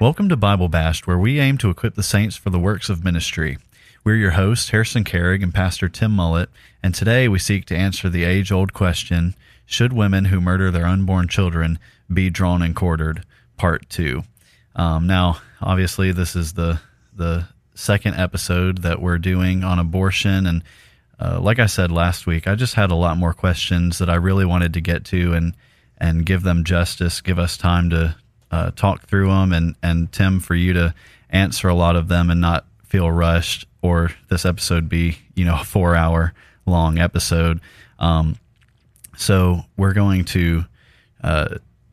Welcome to Bible Bashed, where we aim to equip the saints for the works of ministry. We're your hosts, Harrison Carrig and Pastor Tim Mullett, and today we seek to answer the age-old question, should women who murder their unborn children be drawn and quartered, part 2. Now, obviously, this is the second episode that we're doing on abortion, and like I said last week, I just had a lot more questions that I really wanted to get to and give them justice, give us time to talk through them, and Tim, for you to answer a lot of them and not feel rushed, or this episode be, a 4-hour long episode. So we're going to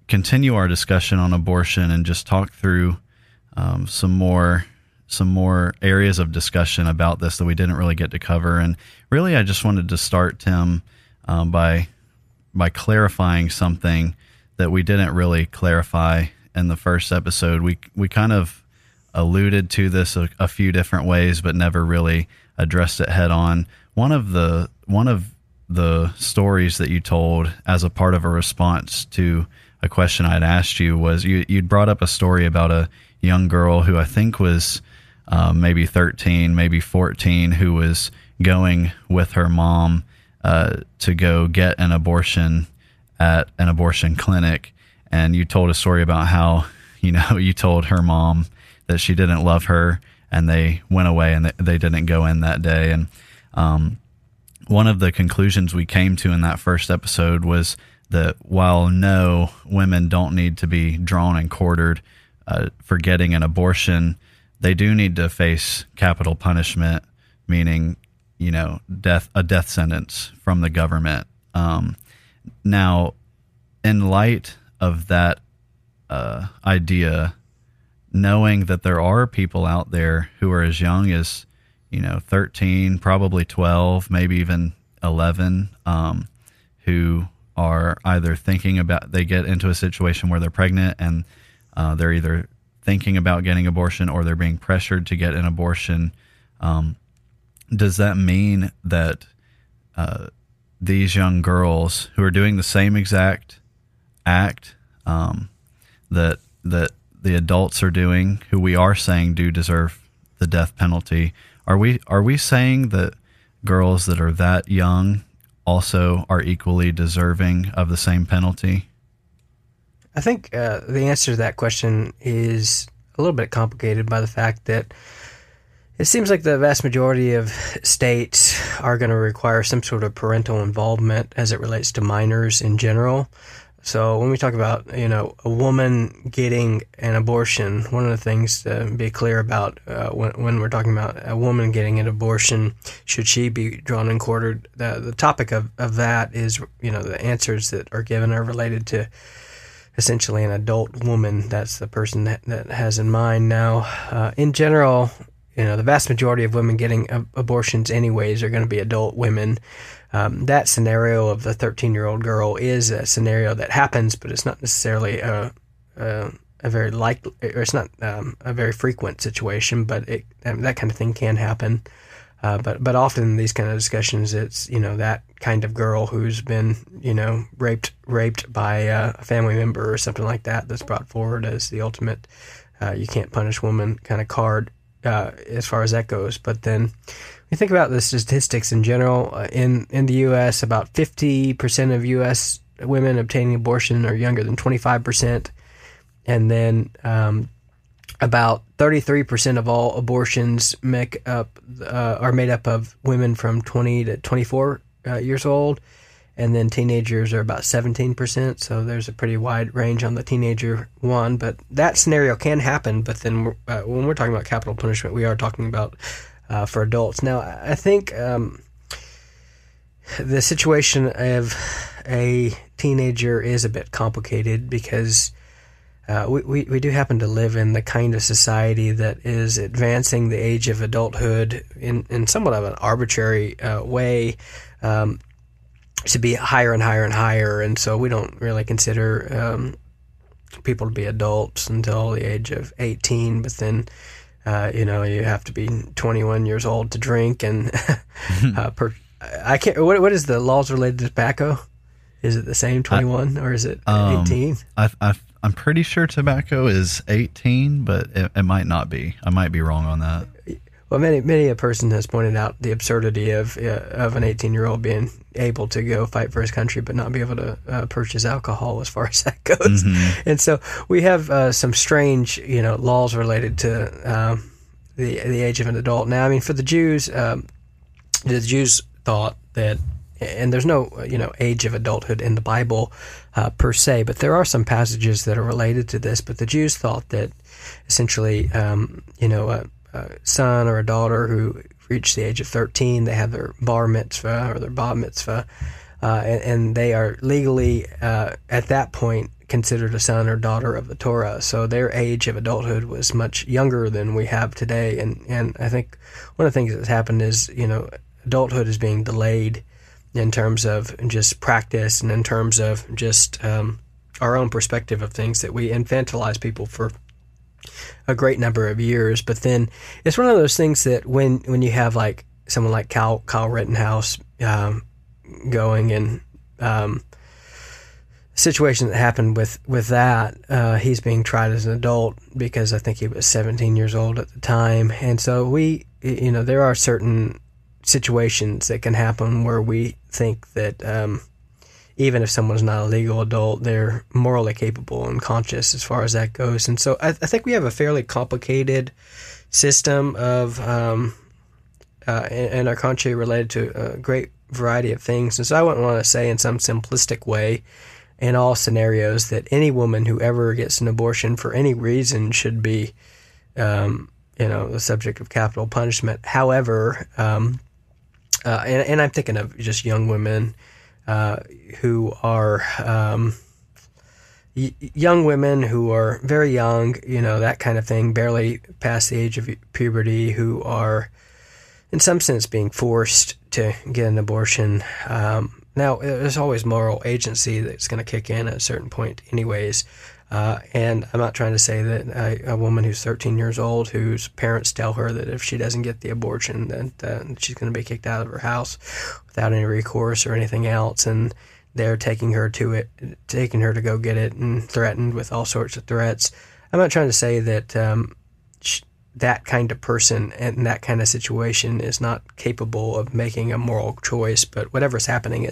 continue our discussion on abortion and just talk through some more areas of discussion about this that we didn't really get to cover. And really, I just wanted to start, Tim, by clarifying something that we didn't really clarify in the first episode. We kind of alluded to this a few different ways, but never really addressed it head on. One of the stories that you told as a part of a response to a question I'd asked you was you'd brought up a story about a young girl who I think was maybe 13, maybe 14, who was going with her mom to go get an abortion at an abortion clinic. And you told a story about how, you told her mom that she didn't love her, and they went away and they didn't go in that day. And one of the conclusions we came to in that first episode was that while no, women don't need to be drawn and quartered for getting an abortion, they do need to face capital punishment, meaning, a death sentence from the government. Now, in light of that idea, knowing that there are people out there who are as young as 13, probably 12, maybe even 11, who are either thinking about, they get into a situation where they're pregnant and they're either thinking about getting abortion or they're being pressured to get an abortion. Does that mean that these young girls who are doing the same exact act that the adults are doing, who we are saying do deserve the death penalty, are we saying that girls that are that young also are equally deserving of the same penalty? I think the answer to that question is a little bit complicated by the fact that it seems like the vast majority of states are going to require some sort of parental involvement as it relates to minors in general. So when we talk about, a woman getting an abortion, one of the things to be clear about when we're talking about a woman getting an abortion, should she be drawn and quartered, the topic of that is, the answers that are given are related to essentially an adult woman. That's the person that has in mind. Now, in general, the vast majority of women getting abortions anyways are going to be adult women. That scenario of the 13-year-old girl is a scenario that happens, but it's not necessarily a very likely, or it's not a very frequent situation, but it, that kind of thing can happen. But often in these kind of discussions, it's, you know, that kind of girl who's been, you know, raped by a family member or something like that, that's brought forward as the ultimate you can't punish woman kind of card as far as that goes. But then we think about the statistics in general. In the U.S., about 50% of U.S. women obtaining abortion are younger than 25%. And then about 33% of all abortions are made up of women from 20 to 24 years old, and then teenagers are about 17%. So there's a pretty wide range on the teenager one, but that scenario can happen. But then when we're talking about capital punishment, we are talking about for adults. Now, I think the situation of a teenager is a bit complicated because we do happen to live in the kind of society that is advancing the age of adulthood in somewhat of an arbitrary way to be higher and higher and higher. And so we don't really consider people to be adults until the age of 18. But then, you know, you have to be 21 years old to drink. And I can't. What is the laws related to tobacco? Is it the same 21 or is it 18? I'm pretty sure tobacco is 18, but it might not be. I might be wrong on that. Well, many a person has pointed out the absurdity of an 18-year-old being able to go fight for his country but not be able to purchase alcohol as far as that goes. Mm-hmm. And so we have some strange, you know, laws related to the age of an adult. Now, I mean, for the Jews thought that. And there's no, you know, age of adulthood in the Bible per se, but there are some passages that are related to this. But the Jews thought that essentially, you know, a son or a daughter who reached the age of 13, they have their bar mitzvah or their bat mitzvah, and they are legally at that point considered a son or daughter of the Torah. So their age of adulthood was much younger than we have today. And I think one of the things that's happened is, you know, adulthood is being delayed in terms of just practice and in terms of just our own perspective of things, that we infantilize people for a great number of years. But then it's one of those things that when you have like someone like Kyle Rittenhouse going and situation that happened with that, he's being tried as an adult because I think he was 17 years old at the time. And so we, you know, there are certain situations that can happen where we think that even if someone's not a legal adult, they're morally capable and conscious as far as that goes. And so I think we have a fairly complicated system of in our country related to a great variety of things. And so I wouldn't want to say in some simplistic way in all scenarios that any woman who ever gets an abortion for any reason should be you know, the subject of capital punishment. However, and I'm thinking of just young women who are young women who are very young, you know, that kind of thing, barely past the age of puberty, who are in some sense being forced to get an abortion. Now, there's always moral agency that's going to kick in at a certain point anyways. And I'm not trying to say that a woman who's 13 years old, whose parents tell her that if she doesn't get the abortion, then she's going to be kicked out of her house without any recourse or anything else, and they're taking her to go get it, and threatened with all sorts of threats. I'm not trying to say that that kind of person and that kind of situation is not capable of making a moral choice. But whatever's happening,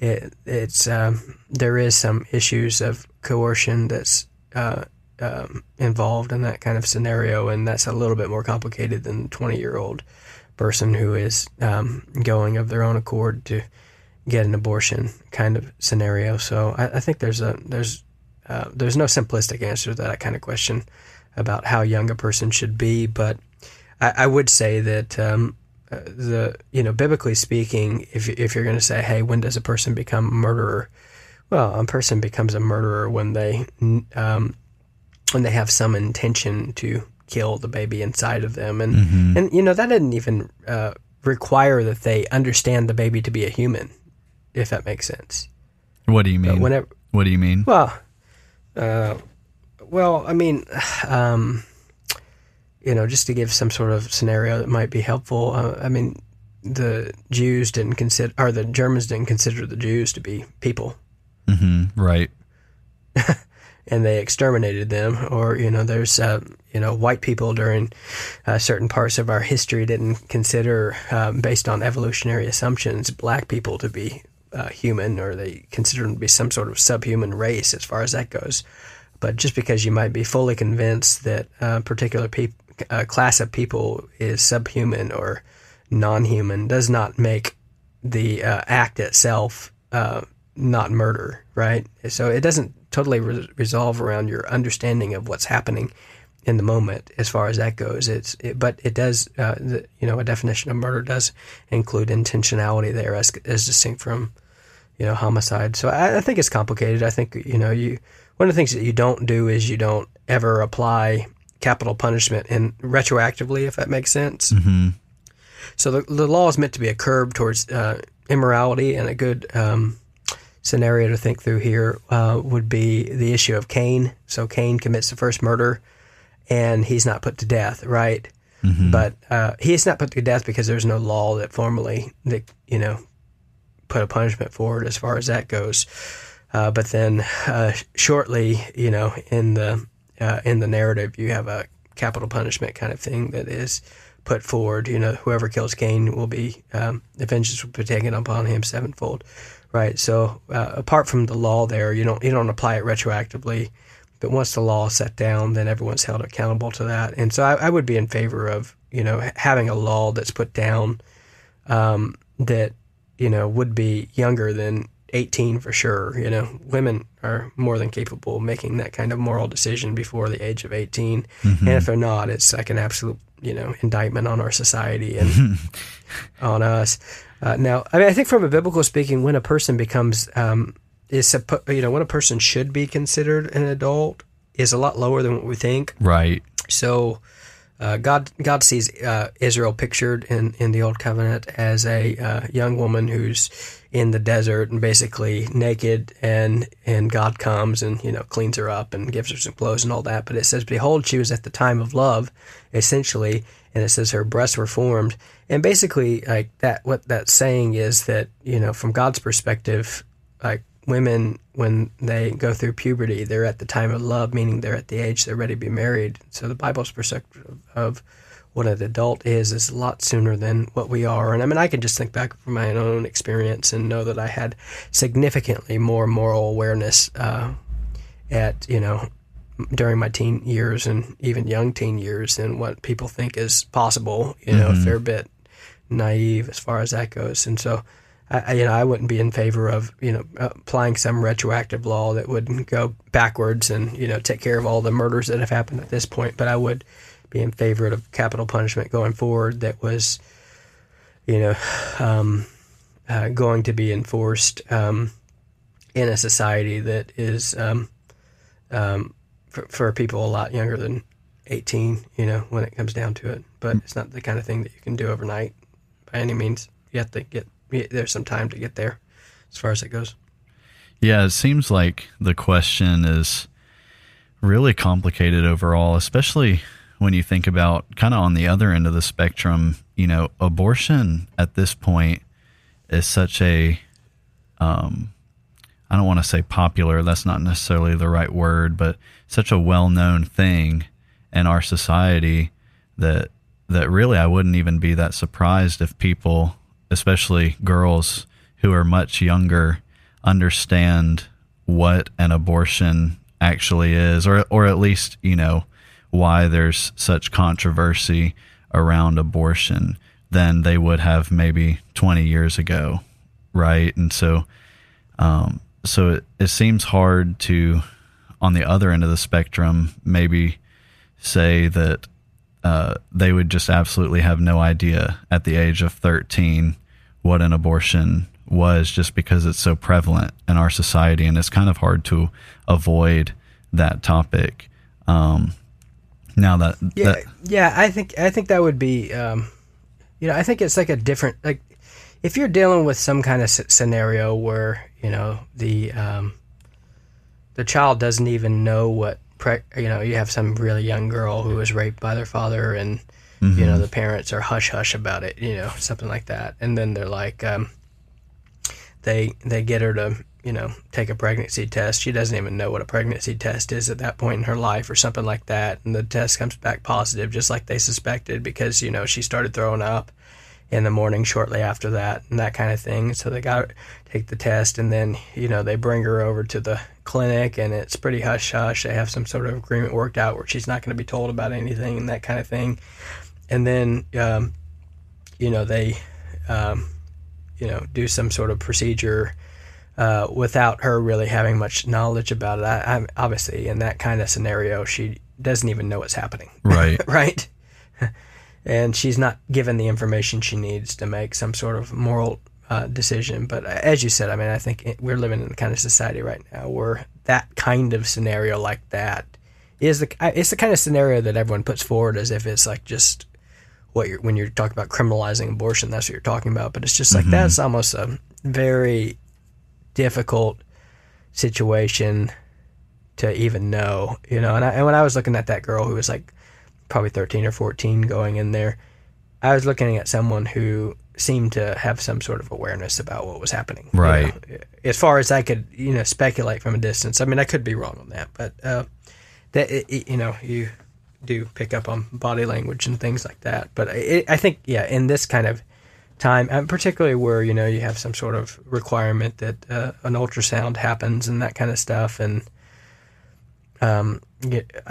there is some issues of coercion that's involved in that kind of scenario, and that's a little bit more complicated than the 20-year-old person who is going of their own accord to get an abortion kind of scenario. So I think there's no simplistic answer to that kind of question about how young a person should be, but I would say that. Biblically speaking, if you're going to say, hey, when does a person become a murderer? Well, a person becomes a murderer when they have some intention to kill the baby inside of them, and mm-hmm. and you know that doesn't even require that they understand the baby to be a human, if that makes sense. What do you mean? Well, Well, I mean, you know, just to give some sort of scenario that might be helpful, I mean, the Jews didn't consider, or the Germans didn't consider the Jews to be people. Mm-hmm, right. And they exterminated them, or, you know, there's, you know, white people during certain parts of our history didn't consider, based on evolutionary assumptions, black people to be human, or they considered them to be some sort of subhuman race as far as that goes. But just because you might be fully convinced that a particular class of people is subhuman or non-human does not make the act itself not murder, right? So it doesn't totally resolve around your understanding of what's happening in the moment as far as that goes. But it does, you know, a definition of murder does include intentionality there as distinct from, you know, homicide. So I think it's complicated. I think, you know, one of the things that you don't do is you don't ever apply capital punishment retroactively, if that makes sense. Mm-hmm. So the law is meant to be a curb towards immorality, and a good scenario to think through here would be the issue of Cain. So Cain commits the first murder, and he's not put to death, right? Mm-hmm. But he is not put to death because there's no law that formally, that, you know, put a punishment forward as far as that goes. But then shortly, you know, in the narrative, you have a capital punishment kind of thing that is put forward. You know, whoever kills Cain will be, the vengeance will be taken upon him sevenfold, right? So apart from the law there, you don't apply it retroactively. But once the law is set down, then everyone's held accountable to that. And so I would be in favor of, you know, having a law that's put down that, you know, would be younger than 18 for sure. You know, women are more than capable of making that kind of moral decision before the age of 18. Mm-hmm. And if they're not, it's like an absolute, you know, indictment on our society and on us. Now, I mean, I think from a biblical speaking, when a person becomes, you know, when a person should be considered an adult is a lot lower than what we think. Right. So God sees Israel pictured in the Old Covenant as a young woman who's in the desert and basically naked, and God comes and, you know, cleans her up and gives her some clothes and all that. But it says, behold, she was at the time of love, essentially, and it says her breasts were formed. And basically, like that, what that's saying is that, you know, from God's perspective, like women, when they go through puberty, they're at the time of love, meaning they're at the age they're ready to be married. So the Bible's perspective of what an adult is a lot sooner than what we are. And I mean, I can just think back from my own experience and know that I had significantly more moral awareness at, you know, during my teen years and even young teen years than what people think is possible. You know, mm-hmm. a fair bit naive as far as that goes. And so you know, I wouldn't be in favor of, you know, applying some retroactive law that would go backwards and, you know, take care of all the murders that have happened at this point. But I would be in favor of capital punishment going forward that was, you know, going to be enforced in a society that is for people a lot younger than 18, you know, when it comes down to it. But it's not the kind of thing that you can do overnight by any means. You have to there's some time to get there as far as it goes. Yeah, it seems like the question is really complicated overall, especially when you think about kind of on the other end of the spectrum. You know, abortion at this point is such a, I don't want to say popular, that's not necessarily the right word, but such a well-known thing in our society that really I wouldn't even be that surprised if people, especially girls who are much younger, understand what an abortion actually is, or at least, you know, why there's such controversy around abortion than they would have maybe 20 years ago, right? And so it seems hard to, on the other end of the spectrum, maybe say that they would just absolutely have no idea at the age of 13 what an abortion was, just because it's so prevalent in our society, and it's kind of hard to avoid that topic. I think that would be, you know, I think it's like a different, like if you're dealing with some kind of scenario where, you know, the child doesn't even know what you have some really young girl who was raped by their father, and mm-hmm. The parents are hush-hush about it, something like that. And then they're like, they get her to, take a pregnancy test. She doesn't even know what a pregnancy test is at that point in her life or something like that. And the test comes back positive, just like they suspected, because, she started throwing up in the morning shortly after that and that kind of thing. So they got to take the test, and then, they bring her over to the clinic, and it's pretty hush-hush. They have some sort of agreement worked out where she's not going to be told about anything and that kind of thing. And then, they, do some sort of procedure without her really having much knowledge about it. I obviously, in that kind of scenario, she doesn't even know what's happening. Right. Right? And she's not given the information she needs to make some sort of moral decision. But as you said, I think we're living in the kind of society right now where that kind of scenario like that is it's the kind of scenario that everyone puts forward as if it's like just when you're talking about criminalizing abortion, that's what you're talking about. But it's just like, mm-hmm. that's almost a very difficult situation to even know, and when I was looking at that girl who was like probably 13 or 14 going in there, I was looking at someone who seemed to have some sort of awareness about what was happening. Right. As far as I could, speculate from a distance. I could be wrong on that, but, you do pick up on body language and things like that. But I think, in this kind of time, and particularly where, you have some sort of requirement that an ultrasound happens and that kind of stuff. And I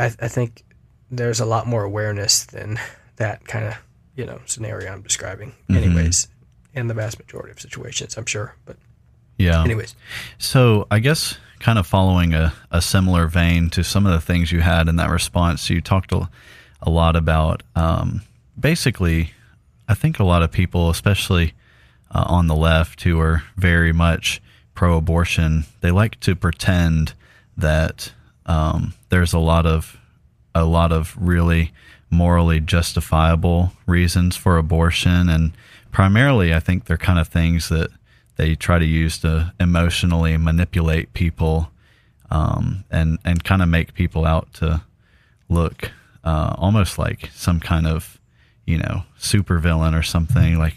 think there's a lot more awareness than that kind of, scenario I'm describing anyways, mm-hmm. in the vast majority of situations, I'm sure. But yeah. Anyways. So I guess kind of following a similar vein to some of the things you had in that response, you talked a lot about basically, I think a lot of people, especially on the left who are very much pro-abortion, they like to pretend that there's a lot of really morally justifiable reasons for abortion. And primarily, I think they're kind of things that they try to use to emotionally manipulate people, and kind of make people out to look almost like some kind of, supervillain or something, like,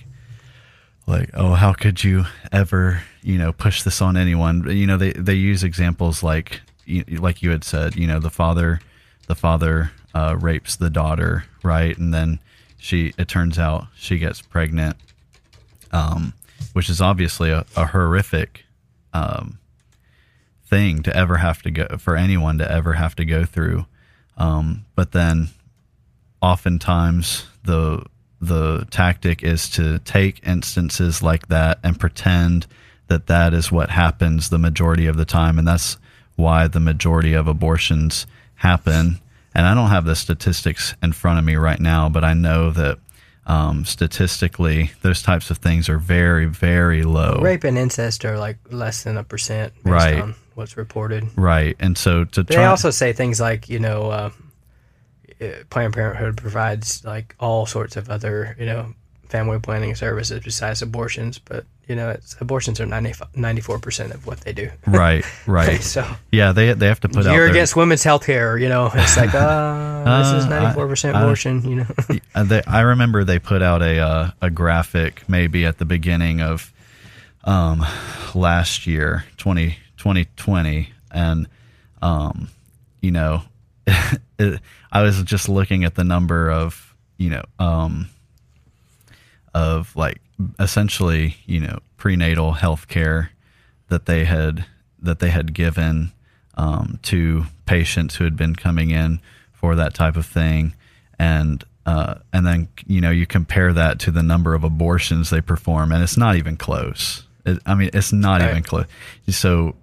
oh, how could you ever, push this on anyone? They use examples like you had said, the father rapes the daughter, right? And then it turns out she gets pregnant, which is obviously a horrific thing to ever have to go, for anyone to ever have to go through. But then oftentimes the tactic is to take instances like that and pretend that that is what happens the majority of the time. And that's why the majority of abortions happen. And I don't have the statistics in front of me right now, but I know that statistically, those types of things are very, very low. Rape and incest are like less than 1% based right. on what's reported. Right. And so they also say things like, Planned Parenthood provides like all sorts of other, family planning services besides abortions, but abortions are 94% of what they do. Right. So yeah, they have to put out. You're against women's health care, It's like, this is 94% abortion. I remember they put out a graphic maybe at the beginning of last year, 2020, and I was just looking at the number of of like essentially, prenatal health care that they had given to patients who had been coming in for that type of thing. And then, you compare that to the number of abortions they perform, and it's not even close. It's not even close. So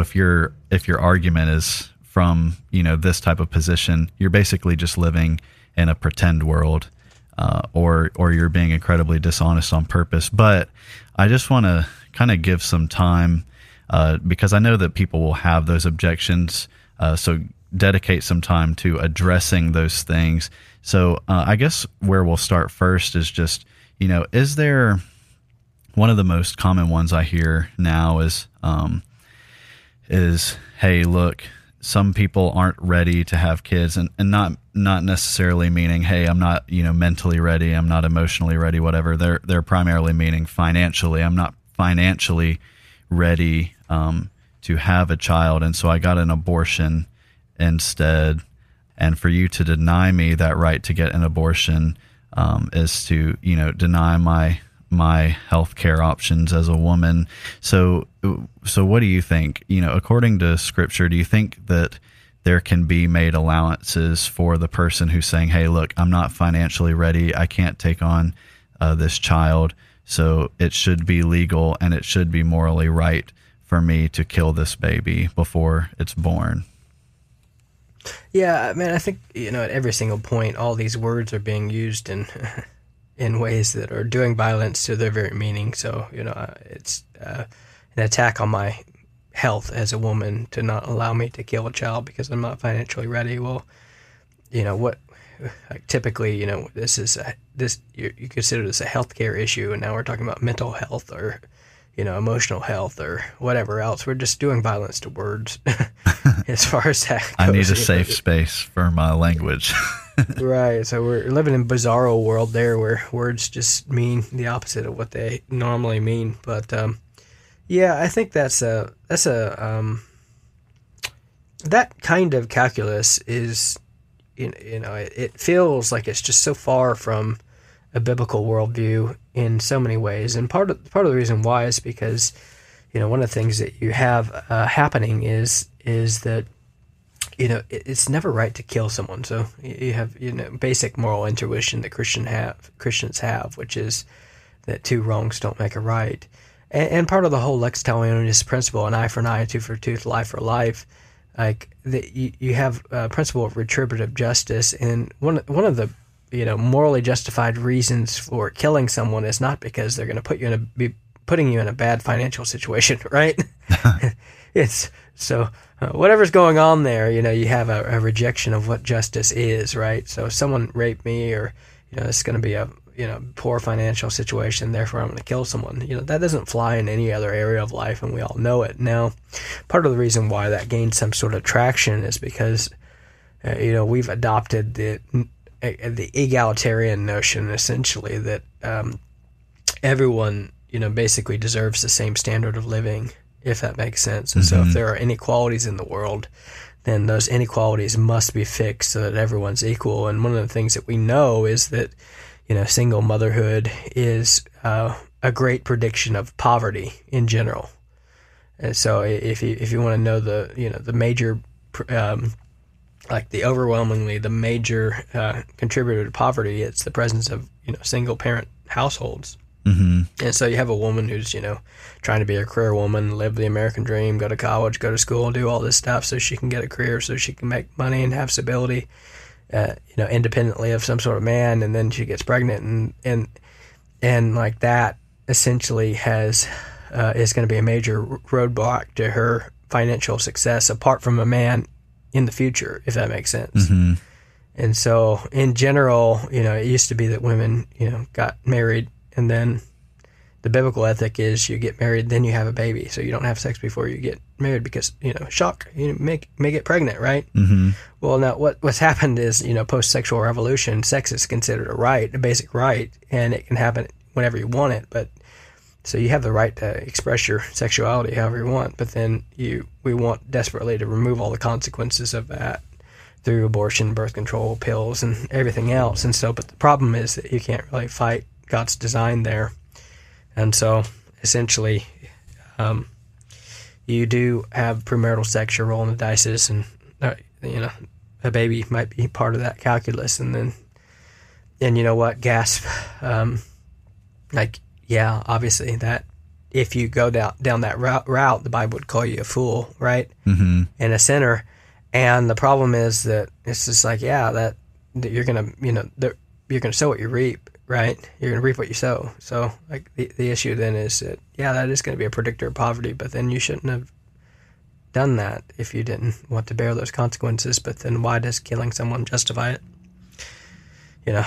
if your argument is from, this type of position, you're basically just living in a pretend world. Or you're being incredibly dishonest on purpose. But I just want to kind of give some time because I know that people will have those objections. So dedicate some time to addressing those things. So I guess where we'll start first is just, is there one of the most common ones I hear now is, hey, look, some people aren't ready to have kids, and not necessarily meaning, hey, I'm not, mentally ready, I'm not emotionally ready, whatever. They're primarily meaning financially. I'm not financially ready to have a child, and so I got an abortion instead. And for you to deny me that right to get an abortion is to, deny my healthcare options as a woman. So what do you think? According to Scripture, do you think that there can be made allowances for the person who's saying, hey, look, I'm not financially ready, I can't take on this child, so it should be legal and it should be morally right for me to kill this baby before it's born? Yeah, I think, at every single point, all these words are being used in ways that are doing violence to their very meaning. So, it's an attack on my health as a woman to not allow me to kill a child because I'm not financially ready. Well, typically, this is you consider this a healthcare issue, and now we're talking about mental health or, emotional health or whatever else. We're just doing violence to words as far as that goes. I need a safe space for my language. Right. So we're living in a bizarro world there where words just mean the opposite of what they normally mean. But, I think that kind of calculus is, it feels like it's just so far from a biblical worldview in so many ways. And part of the reason why is because, one of the things that you have happening is that, it's never right to kill someone. So you have, basic moral intuition that Christians have, which is that two wrongs don't make a right. And part of the whole lex talionis principle, an eye for an eye, tooth for tooth, life for life, like that you have a principle of retributive justice. And one of the morally justified reasons for killing someone is not because they're going to putting you in a bad financial situation, right? It's so whatever's going on there, you have a rejection of what justice is, right? So if someone raped me, or it's going to be a poor financial situation, therefore I'm going to kill someone. That doesn't fly in any other area of life, and we all know it. Now, part of the reason why that gained some sort of traction is because we've adopted the egalitarian notion, essentially, that everyone basically deserves the same standard of living, if that makes sense. And so if there are inequalities in the world, then those inequalities must be fixed so that everyone's equal. And one of the things that we know is that single motherhood is a great prediction of poverty in general. And so if you want to know the the major contributor to poverty, it's the presence of single parent households. Mm-hmm. And so you have a woman who's trying to be a career woman, live the American dream, go to college, go to school, do all this stuff so she can get a career, so she can make money and have stability, independently of some sort of man. And then she gets pregnant, and like that essentially is going to be a major roadblock to her financial success, apart from a man in the future, if that makes sense. Mm-hmm. And so in general, it used to be that women, got married, and then the biblical ethic is you get married, then you have a baby. So you don't have sex before you get married because, shock, you may get pregnant, right? Mm-hmm. Well, now what's happened is, post-sexual revolution, sex is considered a right, a basic right, and it can happen whenever you want it. But so you have the right to express your sexuality however you want, but then we want desperately to remove all the consequences of that through abortion, birth control, pills, and everything else. And so, but the problem is that you can't really fight God's design there. And so, essentially, you do have premarital sex, you're rolling the dice, and, a baby might be part of that calculus. And then, and you know what, gasp, yeah, obviously that if you go down that route, the Bible would call you a fool, right? Mm-hmm. And a sinner. And the problem is that it's just like, that you're going to, you're going to sow what you reap, right? You're going to reap what you sow. So like the issue then is that, that is going to be a predictor of poverty, but then you shouldn't have done that if you didn't want to bear those consequences. But then why does killing someone justify it?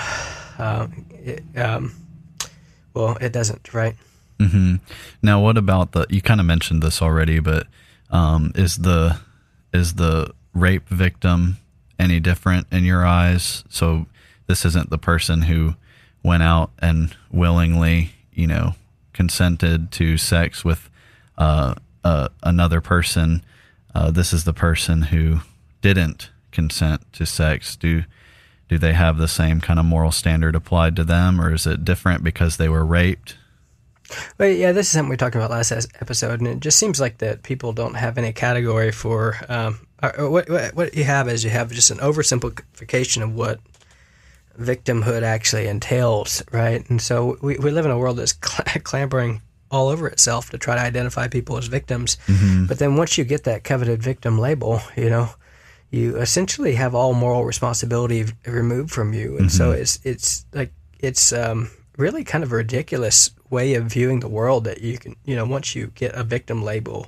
Well, it doesn't, right? Mm-hmm. Now, what about you kind of mentioned this already, but is the rape victim any different in your eyes? So this isn't the person who went out and willingly, you know, consented to sex with another person. This is the person who didn't consent to sex. Do they have the same kind of moral standard applied to them, or is it different because they were raped? Well, yeah, this is something we talked about last episode, and it just seems like that people don't have any category for what you have is you have just an oversimplification of what victimhood actually entails, right? And so we live in a world that's clambering all over itself to try to identify people as victims. Mm-hmm. But then once you get that coveted victim label, you know, you essentially have all moral responsibility removed from you. And mm-hmm. so it's like, it's really kind of a ridiculous way of viewing the world that you can, you know, once you get a victim label,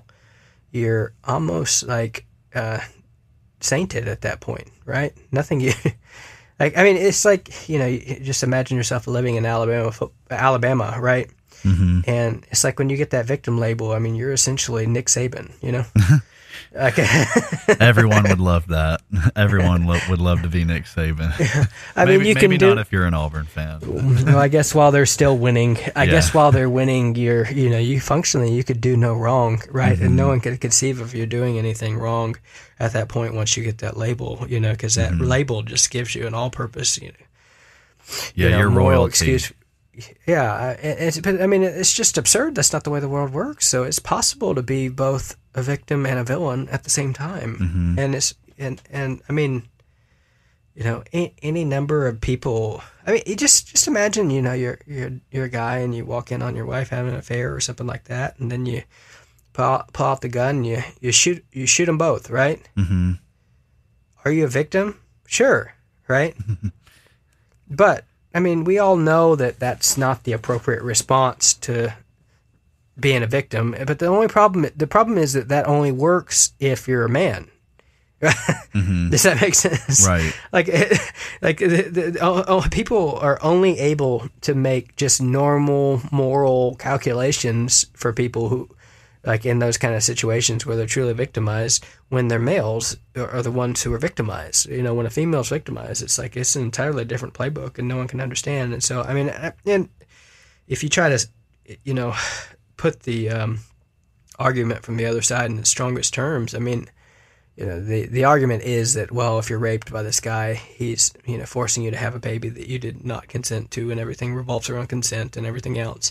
you're almost like sainted at that point, right? Nothing you... Like, I mean, it's like, you know, you just imagine yourself living in Alabama, right? Mm-hmm. And it's like when you get that victim label, I mean, you're essentially Nick Saban, you know? Okay. Everyone would love that. Everyone would love to be Nick Saban. I mean, maybe not if you're an Auburn fan. Well, I guess while they're still winning, you're, you know, you functionally, you could do no wrong, right? Mm-hmm. And no one could conceive of you doing anything wrong at that point once you get that label, you know, because that mm-hmm. label just gives you an all-purpose, you know, your royal excuse. Yeah, but I mean, it's just absurd. That's not the way the world works. So it's possible to be both a victim and a villain at the same time. Mm-hmm. And it's and I mean, you know, any number of people. I mean, you just imagine, you know, you're a guy and you walk in on your wife having an affair or something like that, and then you pull out the gun and you shoot them both, right? Mm-hmm. Are you a victim? Sure, right? But I mean, we all know that that's not the appropriate response to being a victim. But the problem is that only works if you're a man. Mm-hmm. Does that make sense? Right. People are only able to make just normal moral calculations for people who, like in those kind of situations where they're truly victimized, when they're males are the ones who are victimized. You know, when a female's victimized, it's like it's an entirely different playbook and no one can understand. And so, I mean, and if you try to, you know, put the argument from the other side in the strongest terms, I mean, you know, the argument is that, well, if you're raped by this guy, he's, you know, forcing you to have a baby that you did not consent to, and everything revolves around consent and everything else.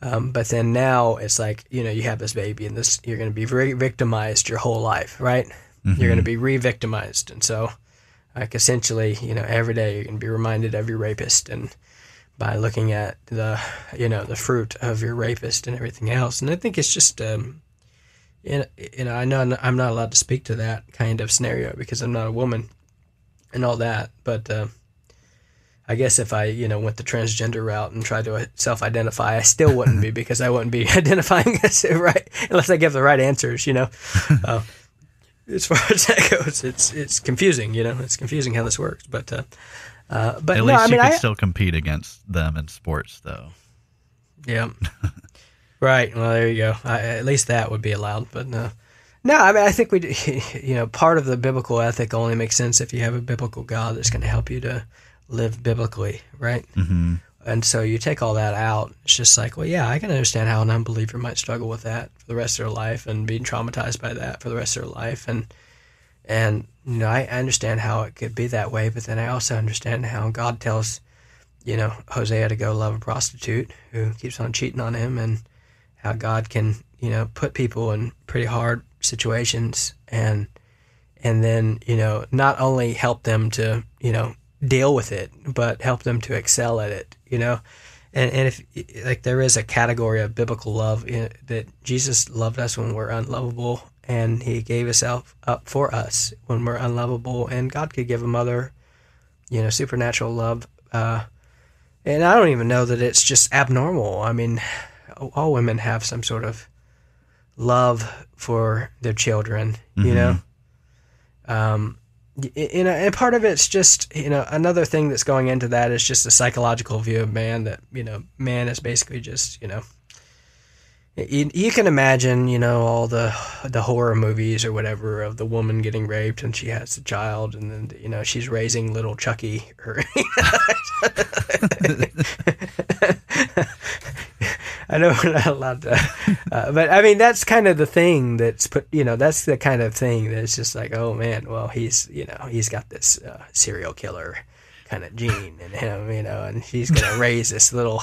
But then now it's like, you know, you have this baby and this, you're going to be victimized your whole life, right? Mm-hmm. You're going to be re-victimized. And so, like, essentially, you know, every day you're going to be reminded of your rapist, and by looking at the, you know, the fruit of your rapist and everything else. And I think it's just, you know, I know I'm not allowed to speak to that kind of scenario because I'm not a woman and all that, but, I guess if I, you know, went the transgender route and tried to self-identify, I still wouldn't be, because I wouldn't be identifying as right unless I give the right answers, you know. As far as that goes, it's confusing, you know. It's confusing how this works, but at least I still compete against them in sports, though. Yeah. Right. Well, there you go. At least that would be allowed, but no. No, I mean, I think you know, part of the biblical ethic only makes sense if you have a biblical God that's going to help you to live biblically, right? Mm-hmm. And so you take all that out. It's just like, well, yeah, I can understand how an unbeliever might struggle with that for the rest of their life and being traumatized by that for the rest of their life. And you know, I understand how it could be that way, but then I also understand how God tells, you know, Hosea to go love a prostitute who keeps on cheating on him, and how God can, you know, put people in pretty hard situations and then, you know, not only help them to, you know, deal with it, but help them to excel at it, you know? And if, like, there is a category of biblical love, you know, that Jesus loved us when we're unlovable, and he gave himself up for us when we're unlovable, and God could give a mother, you know, supernatural love. And I don't even know that it's just abnormal. I mean, all women have some sort of love for their children, mm-hmm. you know? You know, and part of it's just, you know, another thing that's going into that is just the psychological view of man, that, you know, man is basically just, you know, You can imagine, you know, all the horror movies or whatever of the woman getting raped and she has the child and then, you know, she's raising little Chucky. Or I know we're not allowed to, but I mean, that's kind of the thing that's put, you know, that's the kind of thing that's just like, oh man, well, he's, you know, he's got this serial killer kind of gene in him, you know, and he's going to raise this little,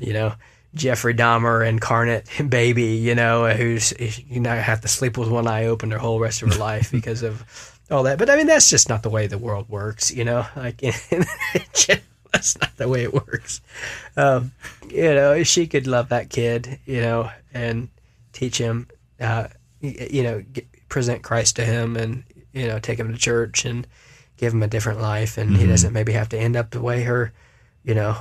you know, Jeffrey Dahmer incarnate baby, you know, who's you now have to sleep with one eye open their whole rest of her life because of all that. But I mean, that's just not the way the world works, you know. Like that's not the way it works. You know, she could love that kid, you know, and teach him, you know, present Christ to him, and you know, take him to church and give him a different life, and he doesn't maybe have to end up the way her, you know,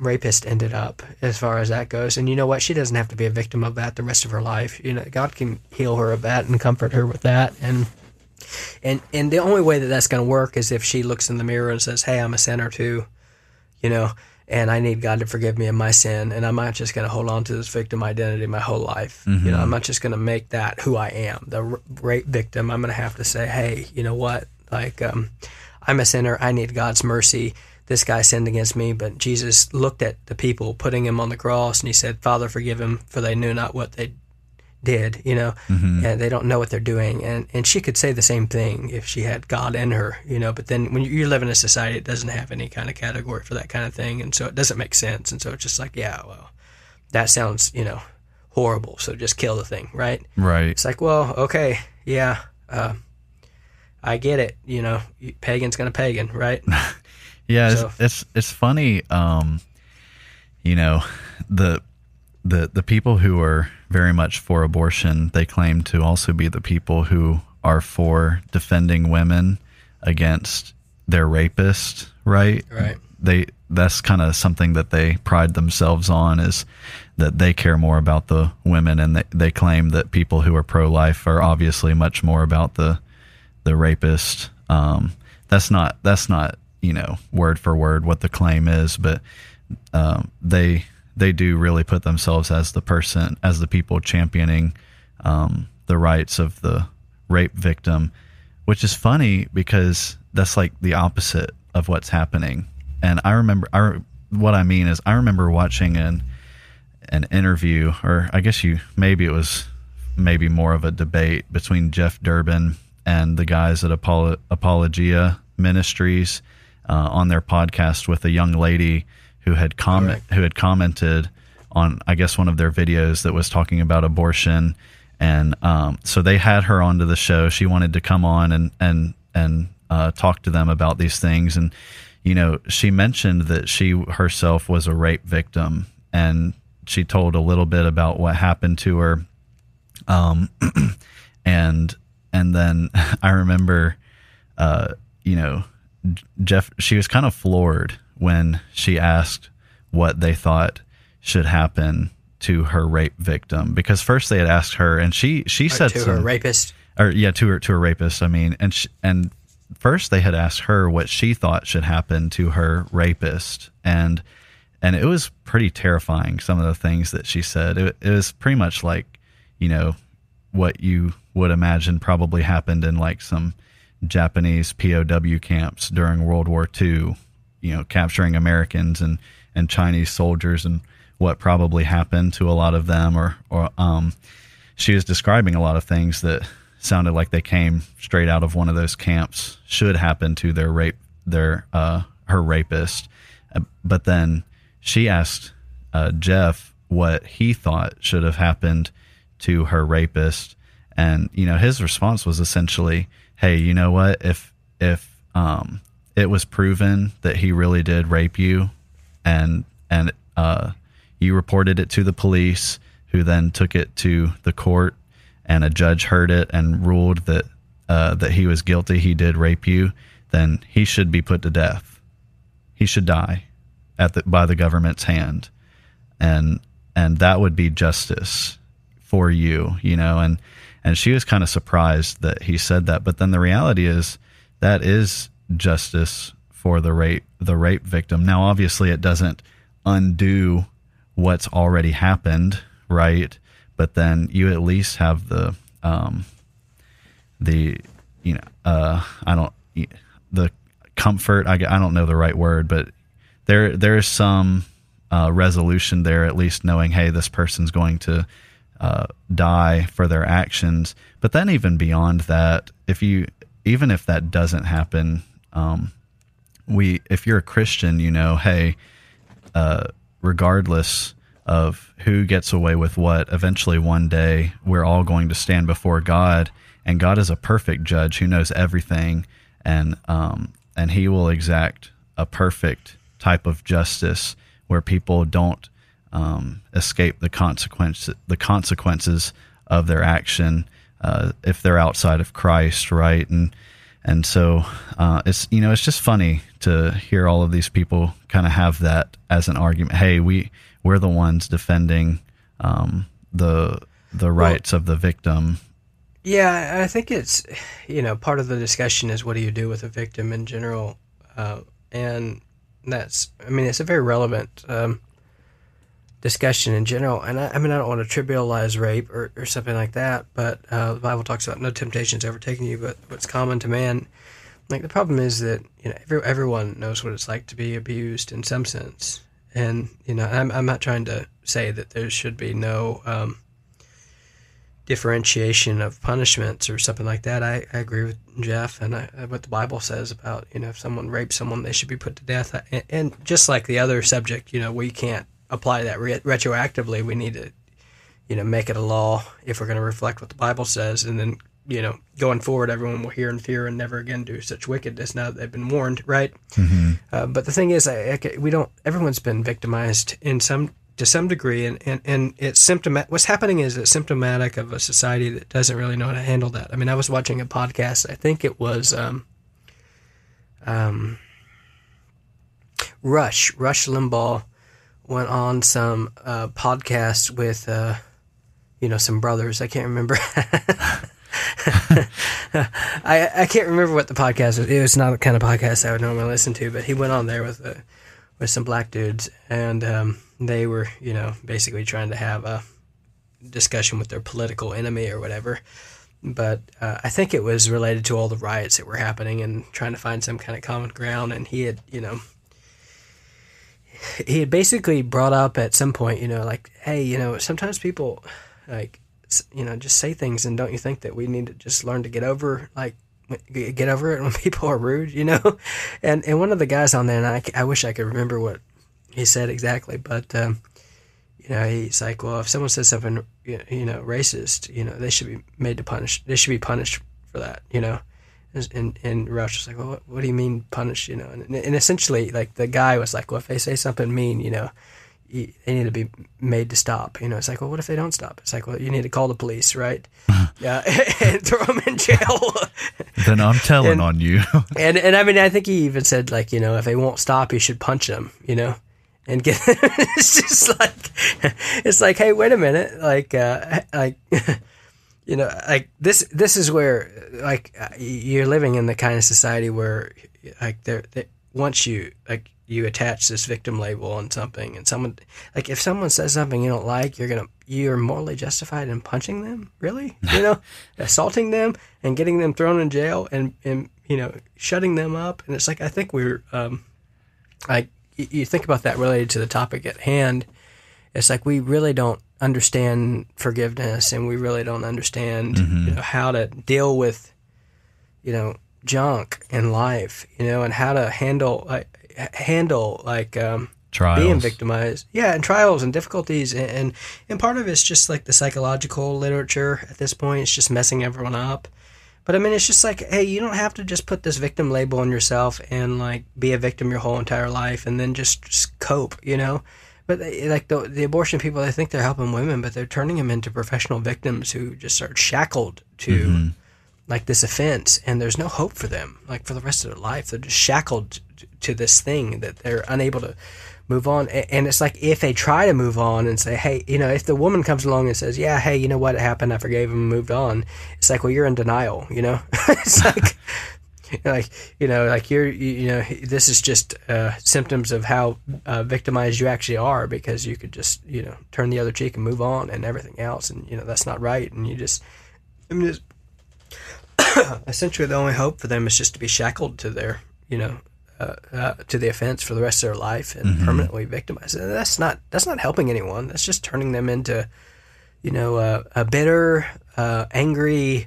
rapist ended up, as far as that goes. And you know what? She doesn't have to be a victim of that the rest of her life. You know, God can heal her of that and comfort her with that. And the only way that that's going to work is if she looks in the mirror and says, hey, I'm a sinner too, you know, and I need God to forgive me of my sin. And I'm not just going to hold on to this victim identity my whole life. Mm-hmm. You know, I'm not just going to make that who I am, the rape victim. I'm going to have to say, hey, you know what? Like, I'm a sinner. I need God's mercy. This guy sinned against me, but Jesus looked at the people putting him on the cross, and he said, Father, forgive him, for they knew not what they did, you know, and they don't know what they're doing. And she could say the same thing if she had God in her, you know, but then when you live in a society, it doesn't have any kind of category for that kind of thing, and so it doesn't make sense. And so it's just like, yeah, well, that sounds, you know, horrible, so just kill the thing, right? Right. It's like, well, okay, yeah, I get it, you know, pagan's gonna pagan, right? Yeah, so. It's funny, you know, the people who are very much for abortion, they claim to also be the people who are for defending women against their rapist, right? Right. That's kind of something that they pride themselves on, is that they care more about the women, and they claim that people who are pro-life are obviously much more about the rapist. That's not you know, word for word what the claim is, but they do really put themselves as the people championing the rights of the rape victim, which is funny because that's like the opposite of what's happening. And I remember watching an interview, or I guess maybe it was more of a debate between Jeff Durbin and the guys at Apologia Ministries. On their podcast with a young lady who had commented on, I guess, one of their videos that was talking about abortion, and so they had her onto the show. She wanted to come on and talk to them about these things, and you know, she mentioned that she herself was a rape victim, and she told a little bit about what happened to her, and then I remember, you know. Jeff, she was kind of floored when she asked what they thought should happen to her rape victim, because first they had asked her, and she said to her rapist, or yeah, to her rapist. I mean, and first they had asked her what she thought should happen to her rapist, and it was pretty terrifying. Some of the things that she said, it was pretty much like, you know, what you would imagine probably happened in like some Japanese POW camps during World War II, you know, capturing Americans and Chinese soldiers, and what probably happened to a lot of them, or she was describing a lot of things that sounded like they came straight out of one of those camps should happen to her rapist. But then she asked Jeff what he thought should have happened to her rapist, and you know, his response was essentially, hey, you know what? If it was proven that he really did rape you, and you reported it to the police, who then took it to the court, and a judge heard it and ruled that he was guilty, he did rape you, then he should be put to death. He should die by the government's hand, and that would be justice for you, you know, And she was kind of surprised that he said that. But then the reality is that is justice for the rape victim. Now, obviously, it doesn't undo what's already happened, right? but then you at least have the comfort. I don't know the right word, but there is some resolution there, at least knowing, hey, this person's going to die for their actions. But then even beyond that, even if that doesn't happen, if you're a Christian, you know, hey, regardless of who gets away with what, eventually one day we're all going to stand before God, and God is a perfect judge who knows everything, and he will exact a perfect type of justice where people don't escape the consequences of their action if they're outside of Christ, right? And so it's just funny to hear all of these people kind of have that as an argument. Hey, we're the ones defending the rights of the victim. Yeah, I think it's, part of the discussion is what do you do with a victim in general, and that's, it's a very relevant discussion in general. And I don't want to trivialize rape or something like that, but the Bible talks about no temptations overtaking you, but what's common to man. Like, the problem is that, everyone knows what it's like to be abused in some sense. And, I'm not trying to say that there should be no differentiation of punishments or something like that. I agree with Jeff and what the Bible says about, if someone rapes someone, they should be put to death. And just like the other subject, we can't apply that retroactively. We need to, make it a law if we're going to reflect what the Bible says. And then, going forward, everyone will hear and fear and never again do such wickedness now that they've been warned, right? Mm-hmm. But the thing is, everyone's been victimized to some degree, and it's symptomatic. What's happening is it's symptomatic of a society that doesn't really know how to handle that. I was watching a podcast, I think it was Rush Limbaugh went on some podcasts with, some brothers. I can't remember. I can't remember what the podcast was. It was not the kind of podcast I would normally listen to, but he went on there with some black dudes, and they were, basically trying to have a discussion with their political enemy or whatever. But I think it was related to all the riots that were happening and trying to find some kind of common ground. And he had, basically brought up at some point, like, hey, sometimes people, like, just say things, and don't you think that we need to just learn to get over it when people are rude, And one of the guys on there, and I wish I could remember what he said exactly, but, he's like, well, if someone says something, racist, they should be punished for that, And Rush was like, well, what do you mean punished, And essentially, like, the guy was like, well, if they say something mean, they need to be made to stop. It's like, well, what if they don't stop? It's like, well, you need to call the police, right? And throw them in jail. Then I'm telling on you. and I think he even said, like, if they won't stop, you should punch them, and get. It's just like, hey, wait a minute, this is where, like, you're living in the kind of society where, like, once you, like, you attach this victim label on something, and someone, like, if someone says something you don't like, you're morally justified in punching them, really, assaulting them and getting them thrown in jail and shutting them up. And it's like, I think we're, you think about that related to the topic at hand. It's like, we really don't understand forgiveness, and we really don't understand how to deal with, junk in life, and how to handle, trials. Being victimized. Yeah, and trials and difficulties. And part of it's just like the psychological literature at this point. It's just messing everyone up. But it's just like, hey, you don't have to just put this victim label on yourself and, like, be a victim your whole entire life and then just cope, But the abortion people, they think they're helping women, but they're turning them into professional victims who just are shackled to like this offense, and there's no hope for them, like, for the rest of their life. They're just shackled to this thing that they're unable to move on. And it's like, if they try to move on and say, hey, if the woman comes along and says, yeah, hey, you know what, it happened, I forgave him and moved on, it's like, well, you're in denial, it's like, this is just symptoms of how victimized you actually are, because you could just, turn the other cheek and move on and everything else. And, that's not right. And you just, essentially the only hope for them is just to be shackled to their, to the offense for the rest of their life and mm-hmm. permanently victimized. And that's not helping anyone. That's just turning them into, a bitter, angry,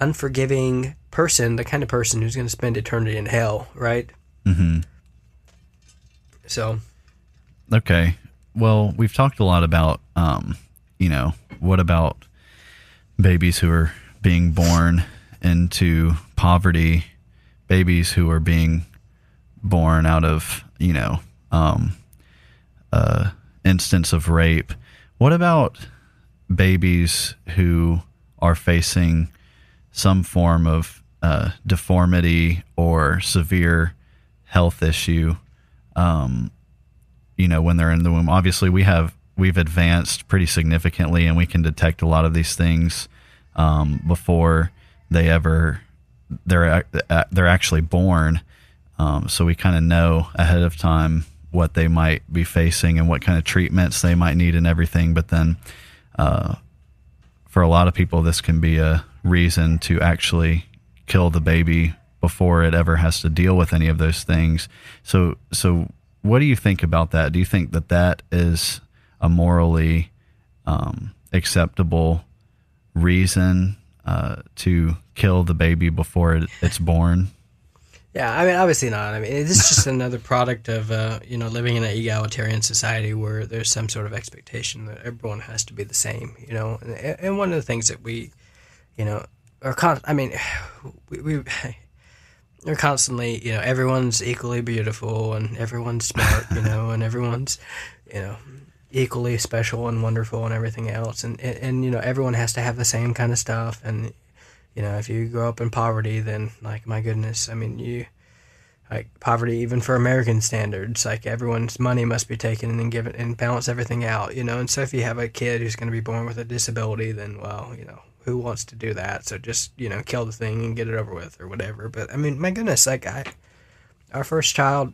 unforgiving person, the kind of person who's going to spend eternity in hell, right? Mm-hmm. So. Okay. Well, we've talked a lot about, what about babies who are being born into poverty, babies who are being born out of, instance of rape. What about babies who are facing some form of deformity or severe health issue, when they're in the womb? Obviously, we've advanced pretty significantly, and we can detect a lot of these things before they're actually born. So we kind of know ahead of time what they might be facing and what kind of treatments they might need and everything. But then, for a lot of people, this can be a reason to actually kill the baby before it ever has to deal with any of those things. So what do you think about that? Do you think that is a morally acceptable reason to kill the baby before it's born? Yeah, obviously not. This is just another product of living in an egalitarian society where there's some sort of expectation that everyone has to be the same. And one of the things that we we're constantly, everyone's equally beautiful and everyone's smart, and everyone's, equally special and wonderful and everything else. And everyone has to have the same kind of stuff. And, if you grow up in poverty, then, my goodness, poverty, even for American standards, everyone's money must be taken and then given and balance everything out, And so if you have a kid who's going to be born with a disability, then, well, who wants to do that? So just, kill the thing and get it over with or whatever. But, my goodness, our first child,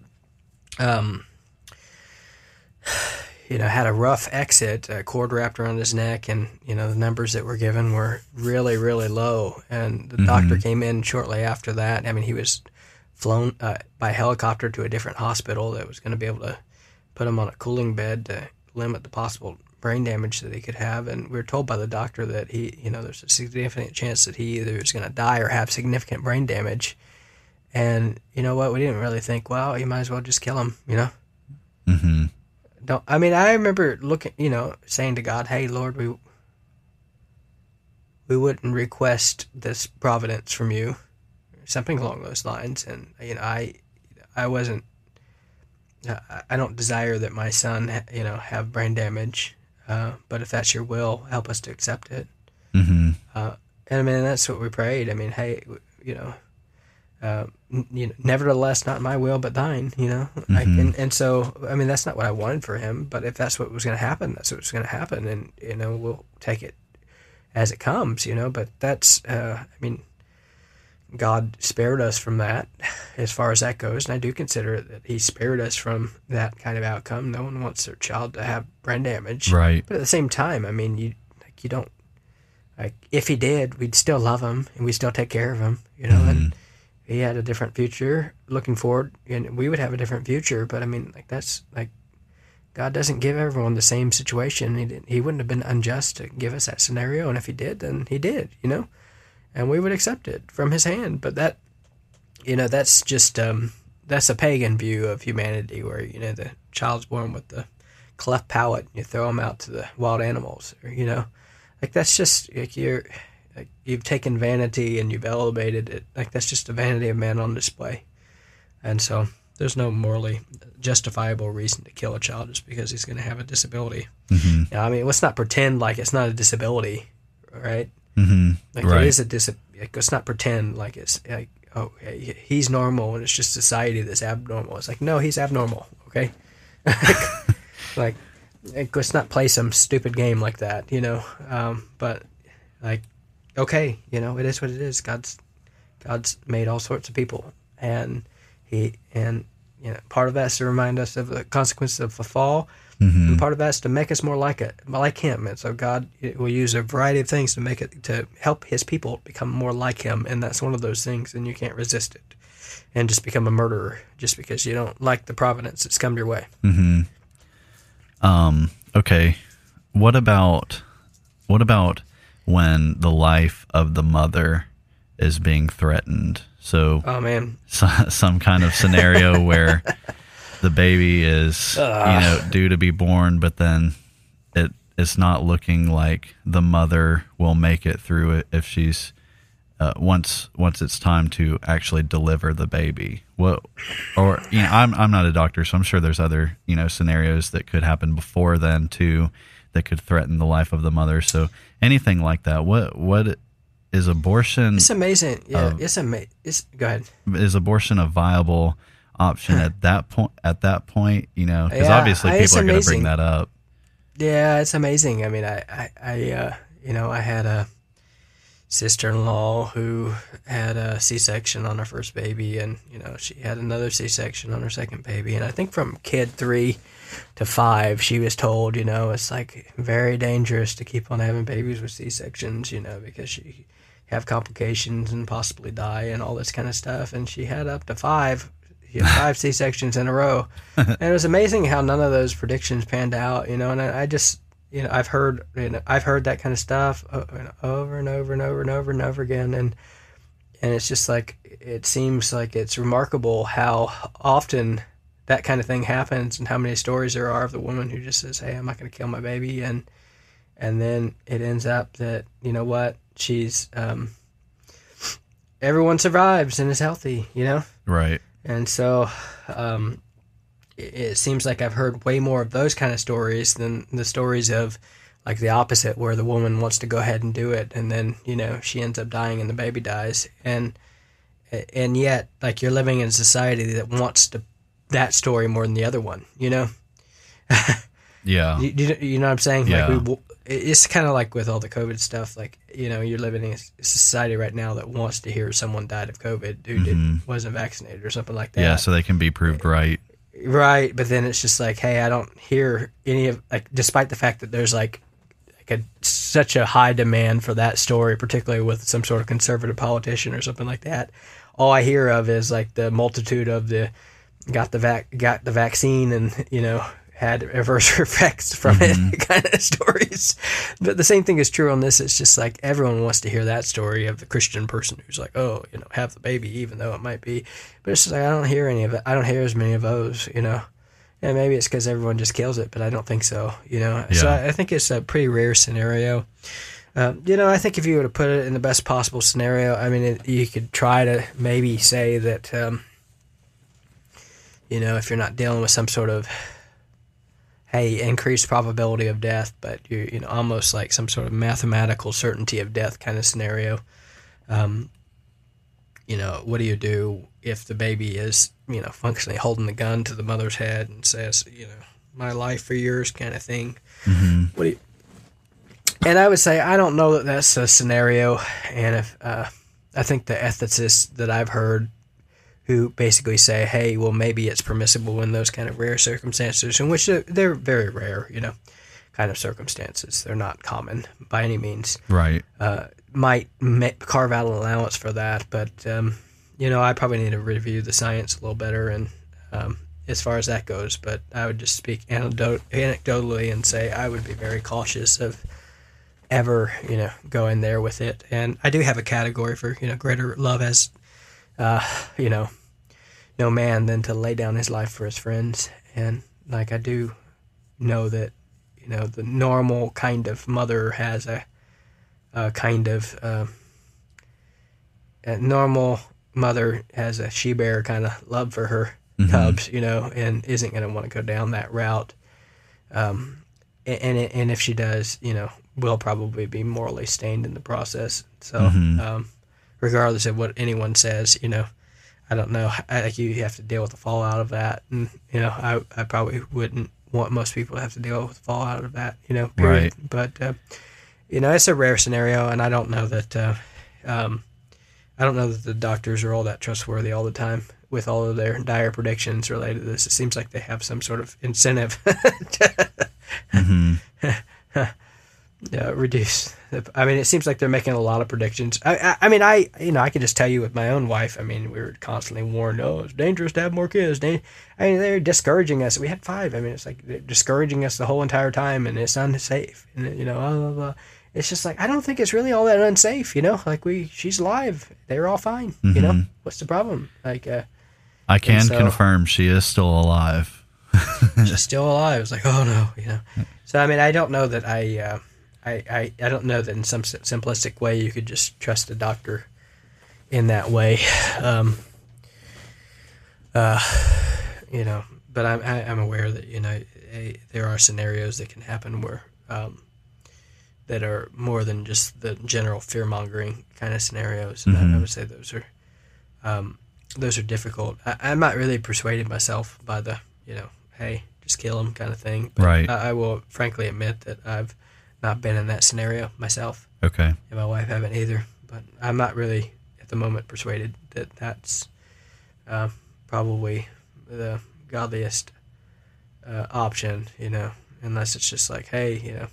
had a rough exit, a cord wrapped around his neck, and, the numbers that were given were really, really low. And the mm-hmm. doctor came in shortly after that. He was flown by helicopter to a different hospital that was going to be able to put him on a cooling bed to limit the possible brain damage that he could have, and we were told by the doctor that he, there's a significant chance that he either is going to die or have significant brain damage. And you know what? We didn't really think, well, you might as well just kill him, Mm-hmm. I remember looking, saying to God, "Hey, Lord, we wouldn't request this providence from you," something along those lines. And I wasn't. I don't desire that my son, have brain damage. But if that's your will, help us to accept it. Mm-hmm. And that's what we prayed. Hey, nevertheless, not my will, but thine, Mm-hmm. So, that's not what I wanted for him. But if that's what was going to happen, that's what was going to happen. And, we'll take it as it comes, But that's, God spared us from that as far as that goes. And I do consider that he spared us from that kind of outcome. No one wants their child to have brain damage. Right. But at the same time, you don't, if he did, we'd still love him and we'd still take care of him, mm-hmm. and he had a different future looking forward and we would have a different future. But that's God doesn't give everyone the same situation. He wouldn't have been unjust to give us that scenario. And if he did, then he did, And we would accept it from his hand. But that, that's just, that's a pagan view of humanity where, the child's born with the cleft palate and you throw them out to the wild animals, That's just, you've taken vanity and you've elevated it. That's just the vanity of man on display. And so there's no morally justifiable reason to kill a child just because he's going to have a disability. Mm-hmm. Now, let's not pretend like it's not a disability, right? Mm-hmm. Right. It is a let's not pretend like it's like, oh, he's normal and it's just society that's abnormal. It's no, he's abnormal. Okay. Let's not play some stupid game like that, but okay, it is what it is. God's God's made all sorts of people, and part of that's to remind us of the consequences of the fall, mm-hmm. and part of that's to make us more like Him. And so God will use a variety of things to help His people become more like Him, and that's one of those things, and you can't resist it. And just become a murderer just because you don't like the providence that's come your way. Mm-hmm. Okay. What about when the life of the mother is being threatened? So, oh man, some kind of scenario where the baby is due to be born, but then it's not looking like the mother will make it through it if she's once it's time to actually deliver the baby. I'm not a doctor, so I'm sure there's other scenarios that could happen before then too that could threaten the life of the mother. So anything like that. What is abortion? It's amazing. Yeah, go ahead. Is abortion a viable option at that point? At that point, because obviously people are going to bring that up. Yeah, it's amazing. I mean, I had a sister-in-law who had a C-section on her first baby, and she had another C-section on her second baby, and I think from kid 3 to 5 she was told it's like very dangerous to keep on having babies with C-sections, because you have complications and possibly die and all this kind of stuff. And she had up to 5 C-sections in a row, and it was amazing how none of those predictions panned out, and I just I've heard that kind of stuff over and over and over and over and over again, and it's just like, it seems like it's remarkable how often that kind of thing happens, and how many stories there are of the woman who just says, "Hey, I'm not going to kill my baby," and then it ends up that she's everyone survives and is healthy, right? And so it seems like I've heard way more of those kind of stories than the stories of like the opposite, where the woman wants to go ahead and do it, and then she ends up dying and the baby dies, and yet like you're living in a society that wants that story more than the other one, Yeah, you know what I'm saying? Yeah. Like it's kind of like with all the COVID stuff, like you're living in a society right now that wants to hear someone died of COVID who wasn't vaccinated or something like that. Yeah, so they can be proved right. Right, but then it's just like, hey, I don't hear any of, like, despite the fact that there's such a high demand for that story, particularly with some sort of conservative politician or something like that. All I hear of is like the multitude of got the vaccine and had adverse effects from it kind of stories. But the same thing is true on this. It's just like everyone wants to hear that story of the Christian person who's like, oh, have the baby, even though it might be. But it's just like, I don't hear any of it. I don't hear as many of those, And maybe it's because everyone just kills it, but I don't think so, Yeah. So I think it's a pretty rare scenario. I think if you were to put it in the best possible scenario, I mean, you could try to maybe say that, if you're not dealing with some sort of increased probability of death, but you're almost like some sort of mathematical certainty of death kind of scenario. What do you do if the baby is, functionally holding the gun to the mother's head and says, my life for yours kind of thing? Mm-hmm. And I would say, I don't know that that's a scenario. And if I think the ethicists that I've heard who basically say, hey, well, maybe it's permissible in those kind of rare circumstances, in which they're very rare, kind of circumstances. They're not common by any means. Right. Might carve out an allowance for that, but, I probably need to review the science a little better and as far as that goes, but I would just speak anecdotally and say I would be very cautious of ever, going there with it. And I do have a category for, greater love as no man than to lay down his life for his friends. And like, I do know that, the normal kind of mother has a normal mother has a she-bear kind of love for her cubs, and isn't going to want to go down that route. And if she does, will probably be morally stained in the process. So, regardless of what anyone says, I don't know. You have to deal with the fallout of that. And, I probably wouldn't want most people to have to deal with the fallout of that, period. Right. But, it's a rare scenario, and I don't know that I don't know that the doctors are all that trustworthy all the time with all of their dire predictions related to this. It seems like they have some sort of incentive to reduce. I mean, it seems like they're making a lot of predictions. I mean, you know, I can just tell you with my own wife. I mean, we were constantly warned, oh, it's dangerous to have more kids. They're discouraging us. We had 5. I mean, it's like they're discouraging us the whole entire time, and it's unsafe. And, you know, blah, blah, blah. It's just like, I don't think it's really all that unsafe, you know? Like, she's alive. They're all fine, you know? What's the problem? Like, I can confirm she is still alive. She's still alive. It's like, oh, no, you know? So, I mean, I don't know that I don't know that in some simplistic way you could just trust a doctor in that way. You know, but I'm aware that, you know, there are scenarios that can happen where that are more than just the general fear-mongering kind of scenarios. And I would say those are difficult. I'm not really persuaded myself by the, you know, hey, just kill them kind of thing. But right. I will frankly admit that I've not been in that scenario myself. Okay. And my wife haven't either. But I'm not really at the moment persuaded that that's probably the godliest option, you know, unless it's just like, hey, you know,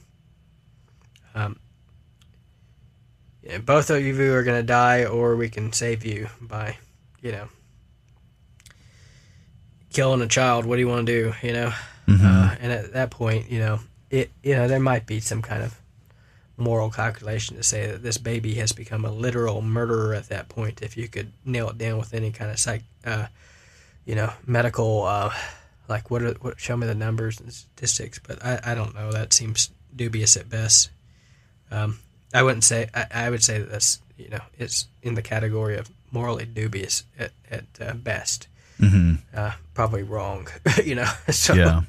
yeah, both of you are going to die, or we can save you by, you know, killing a child. What do you want to do? You know, and at that point, you know, there might be some kind of moral calculation to say that this baby has become a literal murderer at that point. If you could nail it down with any kind of medical, like what show me the numbers and statistics, but I don't know. That seems dubious at best. I wouldn't say, I would say that that's, you know, it's in the category of morally dubious at best, probably wrong, you know? So, yeah.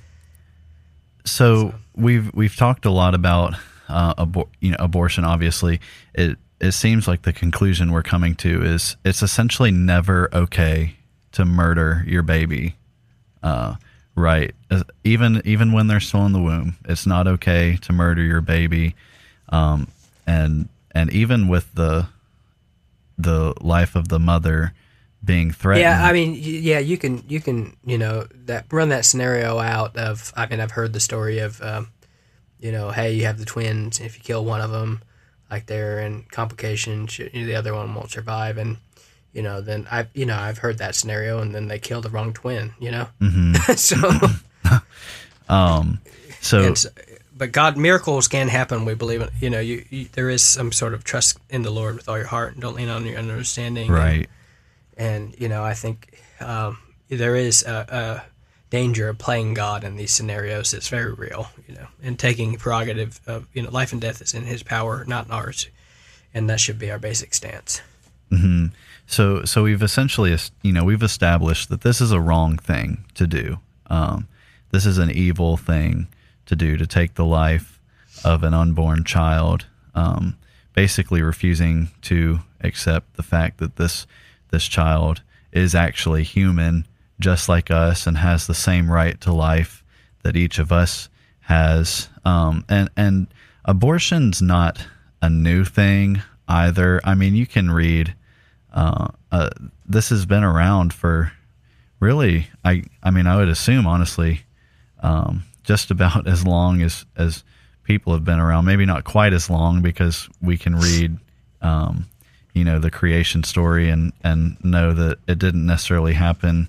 So we've talked a lot about abortion. Obviously, it seems like the conclusion we're coming to is it's essentially never okay to murder your baby, right? Even when they're still in the womb, it's not okay to murder your baby, and even with the life of the mother being threatened. Yeah, I mean, yeah, you can, you know, that run that scenario out of, I mean, I've heard the story of, you know, hey, you have the twins, if you kill one of them, like they're in complications, the other one won't survive. And, you know, then I've heard that scenario, and then they kill the wrong twin, you know? But God, miracles can happen. We believe in, you know, there is some sort of trust in the Lord with all your heart, and don't lean on your understanding. Right. And, you know, I think there is a danger of playing God in these scenarios that's very real, you know, and taking prerogative of, you know, life and death is in his power, not in ours. And that should be our basic stance. Mm-hmm. So we've essentially, you know, we've established that this is a wrong thing to do. This is an evil thing to do, to take the life of an unborn child, basically refusing to accept the fact that this child is actually human, just like us, and has the same right to life that each of us has. And abortion's not a new thing either. I mean, you can read, this has been around for really, I mean, I would assume, honestly, just about as long as people have been around. Maybe not quite as long, because we can read, you know, the creation story and know that it didn't necessarily happen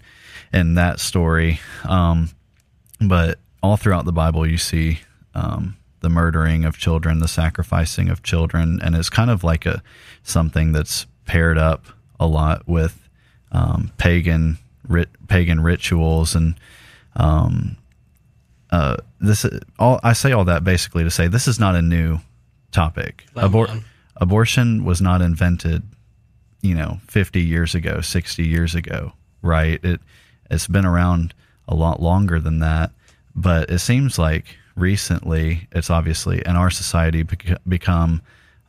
in that story. But all throughout the Bible, you see the murdering of children, the sacrificing of children, and it's kind of like something that's paired up a lot with pagan rituals. And I say all that basically to say this is not a new topic. Abortion was not invented, you know, 50 years ago, 60 years ago, right? It's been around a lot longer than that, but it seems like recently it's obviously in our society become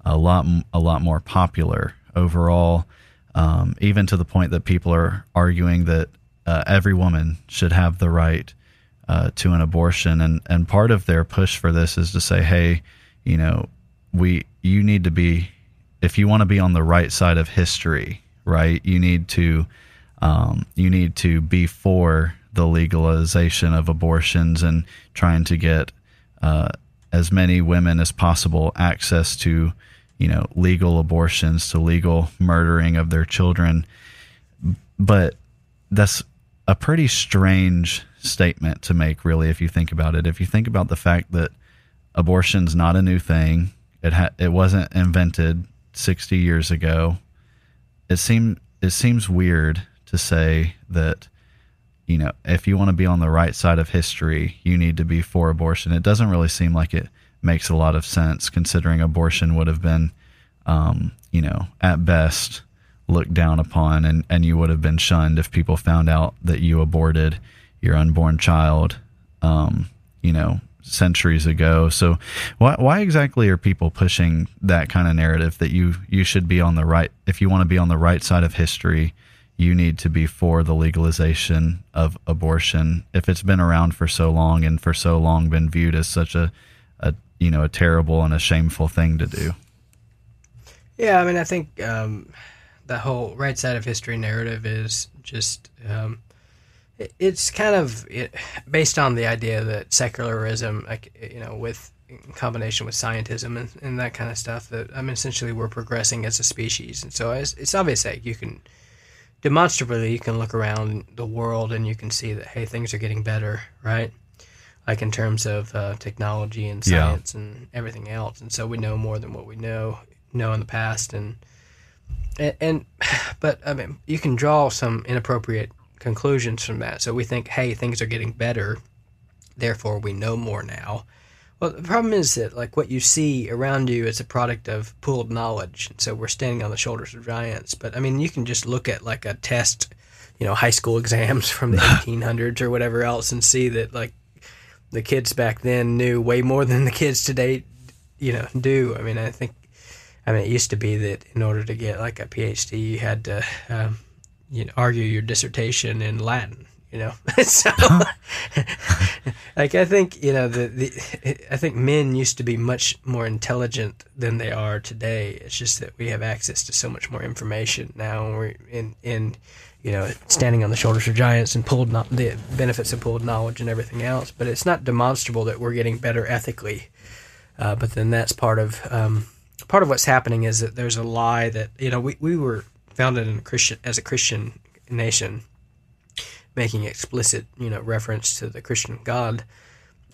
a lot more popular overall, even to the point that people are arguing that every woman should have the right to an abortion. And part of their push for this is to say, hey, you know, you need to be, if you want to be on the right side of history, right? You need to be for the legalization of abortions and trying to get as many women as possible access to, you know, legal abortions, to legal murdering of their children. But that's a pretty strange statement to make, really, if you think about it. If you think about the fact that abortion's not a new thing, it wasn't invented 60 years ago. It seems weird to say that, you know, if you want to be on the right side of history, you need to be for abortion. It doesn't really seem like it makes a lot of sense, considering abortion would have been, you know, at best looked down upon, and you would have been shunned if people found out that you aborted your unborn child, you know, centuries ago. So why exactly are people pushing that kind of narrative that you should be on the right, if you want to be on the right side of history, you need to be for the legalization of abortion, if it's been around for so long and for so long been viewed as such a terrible and a shameful thing to do? Yeah, I mean, I think the whole right side of history narrative is just it's kind of based on the idea that secularism, you know, with in combination with scientism and that kind of stuff, that, I mean, essentially we're progressing as a species. And so it's obvious that you can demonstrably, you can look around the world and you can see that, hey, things are getting better, right? Like in terms of technology and science and everything else. And so we know more than what we know in the past. But I mean, you can draw some inappropriate conclusions from that. So we think, hey, things are getting better, therefore we know more now. Well, the problem is that, like, what you see around you is a product of pooled knowledge. So we're standing on the shoulders of giants. But I mean, you can just look at like a test, you know, high school exams from the 1800s or whatever else, and see that like the kids back then knew way more than the kids today, you know, do. I mean, I mean, it used to be that in order to get like a PhD, you had to you know, argue your dissertation in Latin, you know. So, like, I think, you know, I think men used to be much more intelligent than they are today. It's just that we have access to so much more information now, and we're in you know, standing on the shoulders of giants and the benefits of pooled knowledge and everything else. But it's not demonstrable that we're getting better ethically. But then that's part of what's happening is that there's a lie that, you know, we were founded as a Christian nation, making explicit, you know, reference to the Christian God.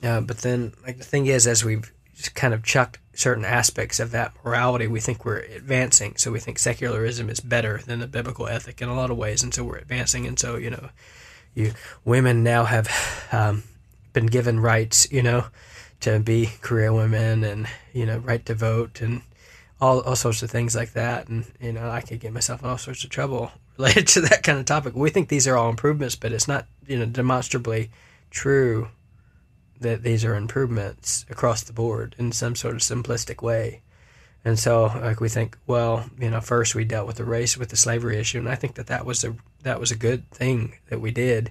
But then, like, the thing is, as we've just kind of chucked certain aspects of that morality, we think we're advancing. So we think secularism is better than the biblical ethic in a lot of ways, and so we're advancing. And so, you know, women now have been given rights, you know, to be career women, and, you know, right to vote, and all sorts of things like that. And, you know, I could get myself in all sorts of trouble related to that kind of topic. We think these are all improvements, but it's not, you know, demonstrably true that these are improvements across the board in some sort of simplistic way. And so, like, we think, well, you know, first we dealt with the slavery issue, and I think that was a good thing that we did.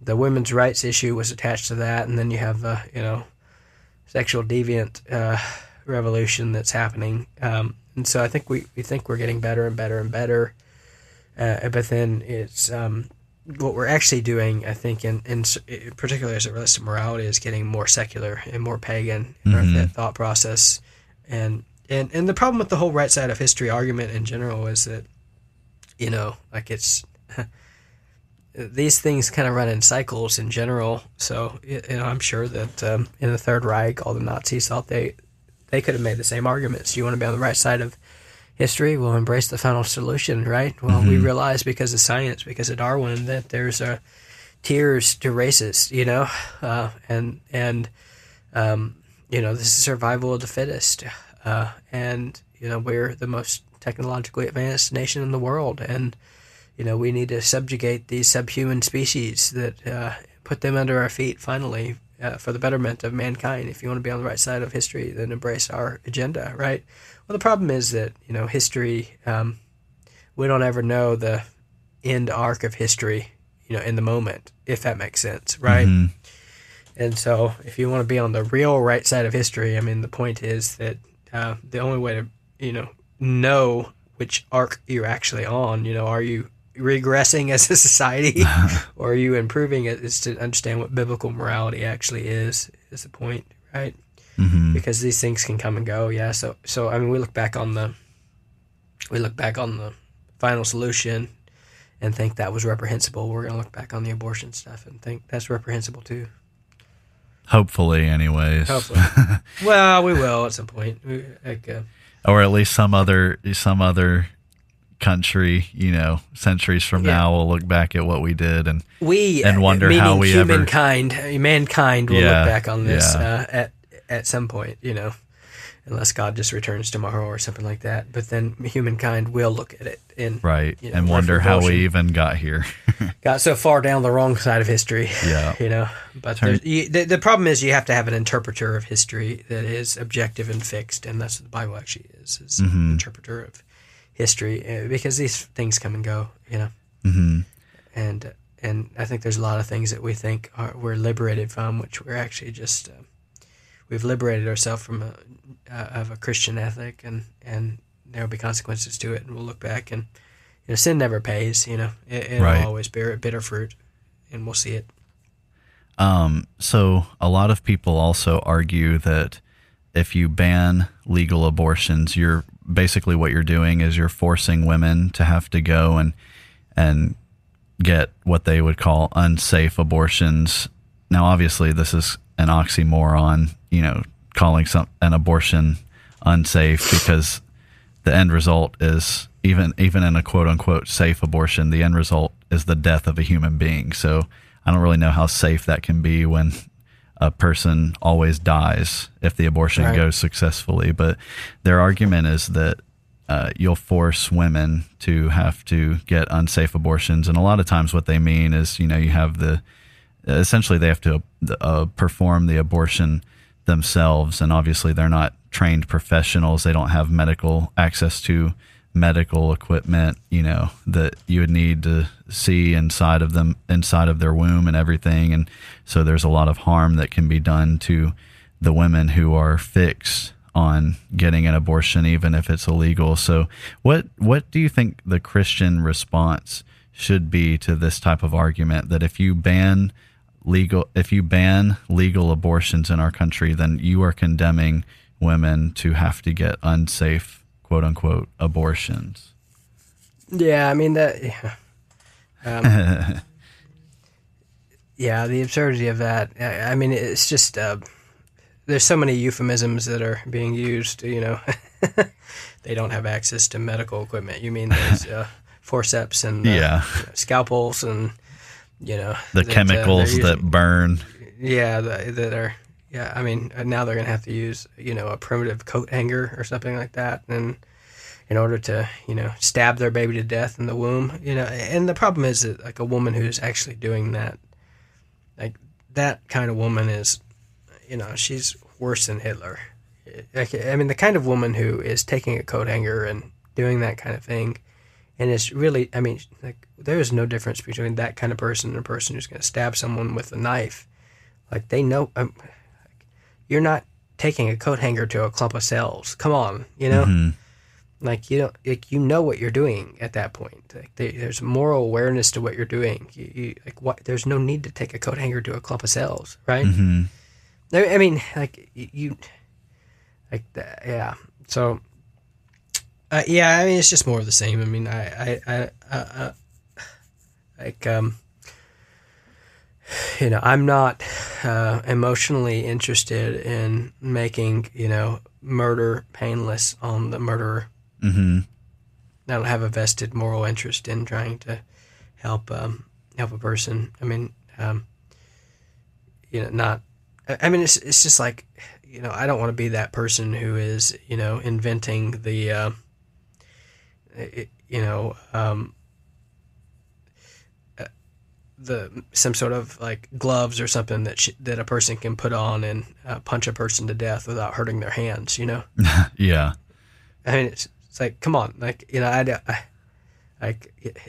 The women's rights issue was attached to that, and then you have you know, sexual deviant revolution that's happening, and so I think we think we're getting better and better and better, but then it's what we're actually doing, I think, in particular as it relates to morality, is getting more secular and more pagan in our thought process, and the problem with the whole right side of history argument in general is that, you know, like, it's these things kind of run in cycles in general. So, you know, I'm sure that in the Third Reich, all the Nazis thought they could have made the same arguments. You want to be on the right side of history? We'll embrace the final solution, right? Well, we realize because of science, because of Darwin, that there's tiers to races, you know, you know, this is survival of the fittest, and, you know, we're the most technologically advanced nation in the world, and, you know, we need to subjugate these subhuman species that put them under our feet finally. For the betterment of mankind. If you want to be on the right side of history, then embrace our agenda, right? Well, the problem is that, you know, history, we don't ever know the end arc of history, you know, in the moment, if that makes sense, right? Mm-hmm. And so if you want to be on the real right side of history, I mean, the point is that the only way to, you know which arc you're actually on. You know, are you regressing as a society or are you improving? It's to understand what biblical morality actually is the point, right? Mm-hmm. Because these things can come and go. Yeah. So, I mean, we look back on the Final Solution and think that was reprehensible. We're going to look back on the abortion stuff and think that's reprehensible too. Hopefully, anyways. Hopefully. Well, we will at some point. Or at least some other country, you know, centuries from now, will look back at what we did and wonder how we ever. Mankind will look back on this at some point, you know, unless God just returns tomorrow or something like that. But then humankind will look at it and wonder how we even got here. Got so far down the wrong side of history, you know. But the problem is you have to have an interpreter of history that is objective and fixed, and that's what the Bible actually is an interpreter of history, because these things come and go, you know. Mm-hmm. And I think there's a lot of things that we think we're liberated from, which we're actually just we've liberated ourselves from a Christian ethic, and there will be consequences to it, and we'll look back, and you know, sin never pays, you know. It'll always bear bitter fruit, and we'll see it. So a lot of people also argue that if you ban legal abortions, you're basically what you're doing is you're forcing women to have to go and get what they would call unsafe abortions. Now, obviously, this is an oxymoron, you know, calling an abortion unsafe, because the end result is even in a quote unquote safe abortion, the end result is the death of a human being. So I don't really know how safe that can be when a person always dies if the abortion goes successfully. But their argument is that you'll force women to have to get unsafe abortions. And a lot of times what they mean is, you know, you have essentially they have to perform the abortion themselves. And obviously they're not trained professionals. They don't have access to medical equipment, you know, that you would need to see inside of their womb and everything. And so there's a lot of harm that can be done to the women who are fixed on getting an abortion, even if it's illegal. So what do you think the Christian response should be to this type of argument, that if you ban legal abortions in our country, then you are condemning women to have to get unsafe, quote unquote, abortions? Yeah, I mean that. Yeah, yeah, the absurdity of that. I mean, it's just there's so many euphemisms that are being used. You know, they don't have access to medical equipment. You mean there's forceps and you know, scalpels and you know the chemicals that burn. Yeah, that are. Yeah, I mean, now they're going to have to use, you know, a primitive coat hanger or something like that and in order to, you know, stab their baby to death in the womb, you know. And the problem is that, like, a woman who's actually doing that, like, that kind of woman is, you know, she's worse than Hitler. Like, I mean, the kind of woman who is taking a coat hanger and doing that kind of thing, and it's really, I mean, like, there is no difference between that kind of person and a person who's going to stab someone with a knife. Like, they know... you're not taking a coat hanger to a clump of cells. Come on, you know, like you don't, like you know what you're doing at that point. Like there's moral awareness to what you're doing. You like what? There's no need to take a coat hanger to a clump of cells, right? Mm-hmm. I mean, like you, like that, yeah. So, yeah, I mean, it's just more of the same. I mean, I you know, I'm not emotionally interested in making, you know, murder painless on the murderer. Mm-hmm. I don't have a vested moral interest in trying to help help a person. I mean, you know, not. I mean, it's just like, you know, I don't want to be that person who is, you know, inventing the, you know. Some sort of like gloves or something that a person can put on and punch a person to death without hurting their hands, you know? Yeah. I mean, it's like, come on, like, you know,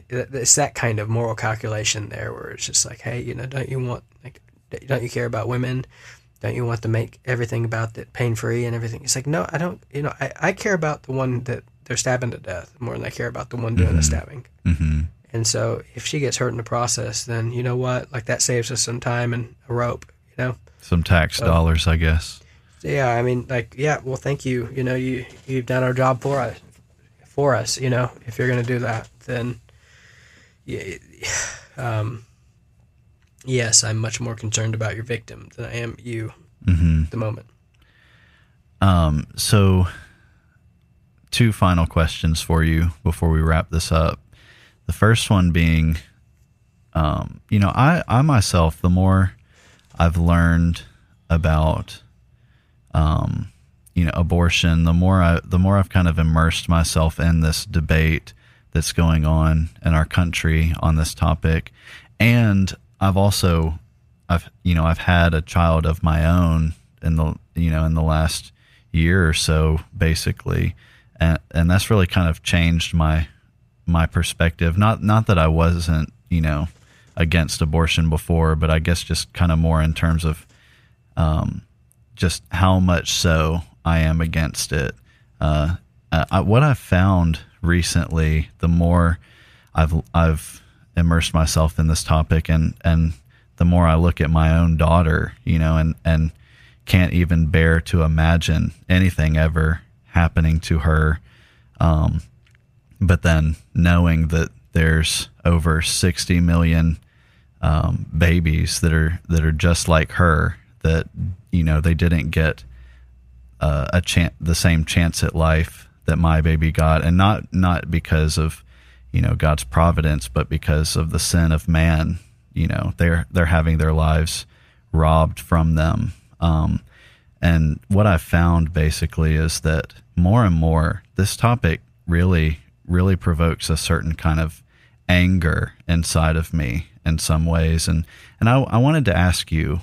it's that kind of moral calculation there where it's just like, hey, you know, don't you care about women? Don't you want to make everything about that pain free and everything? It's like, no, I don't, you know, I care about the one that they're stabbing to death more than they care about the one doing the stabbing. Mm-hmm. And so if she gets hurt in the process, then you know what? Like that saves us some time and a rope, you know? Some tax dollars, I guess. Yeah, I mean, like, yeah, well, thank you. You know, you've done our job for us, you know, if you're going to do that, then yeah, yes, I'm much more concerned about your victim than I am you at the moment. So two final questions for you before we wrap this up. The first one being, you know, I myself, the more I've learned about, you know, abortion, the more I've kind of immersed myself in this debate that's going on in our country on this topic. And I've had a child of my own in the last year or so, basically. And that's really kind of changed my perspective. Not that I wasn't, you know, against abortion before, but I guess just kind of more in terms of, just how much so I am against it. What I've found recently, the more I've immersed myself in this topic and the more I look at my own daughter, you know, and can't even bear to imagine anything ever happening to her. But then knowing that there's over 60 million babies that are just like her, that, you know, they didn't get the same chance at life that my baby got, and not because of, you know, God's providence, but because of the sin of man. You know, they're having their lives robbed from them. And what I found basically is that more and more this topic really, really provokes a certain kind of anger inside of me in some ways. And I wanted to ask you,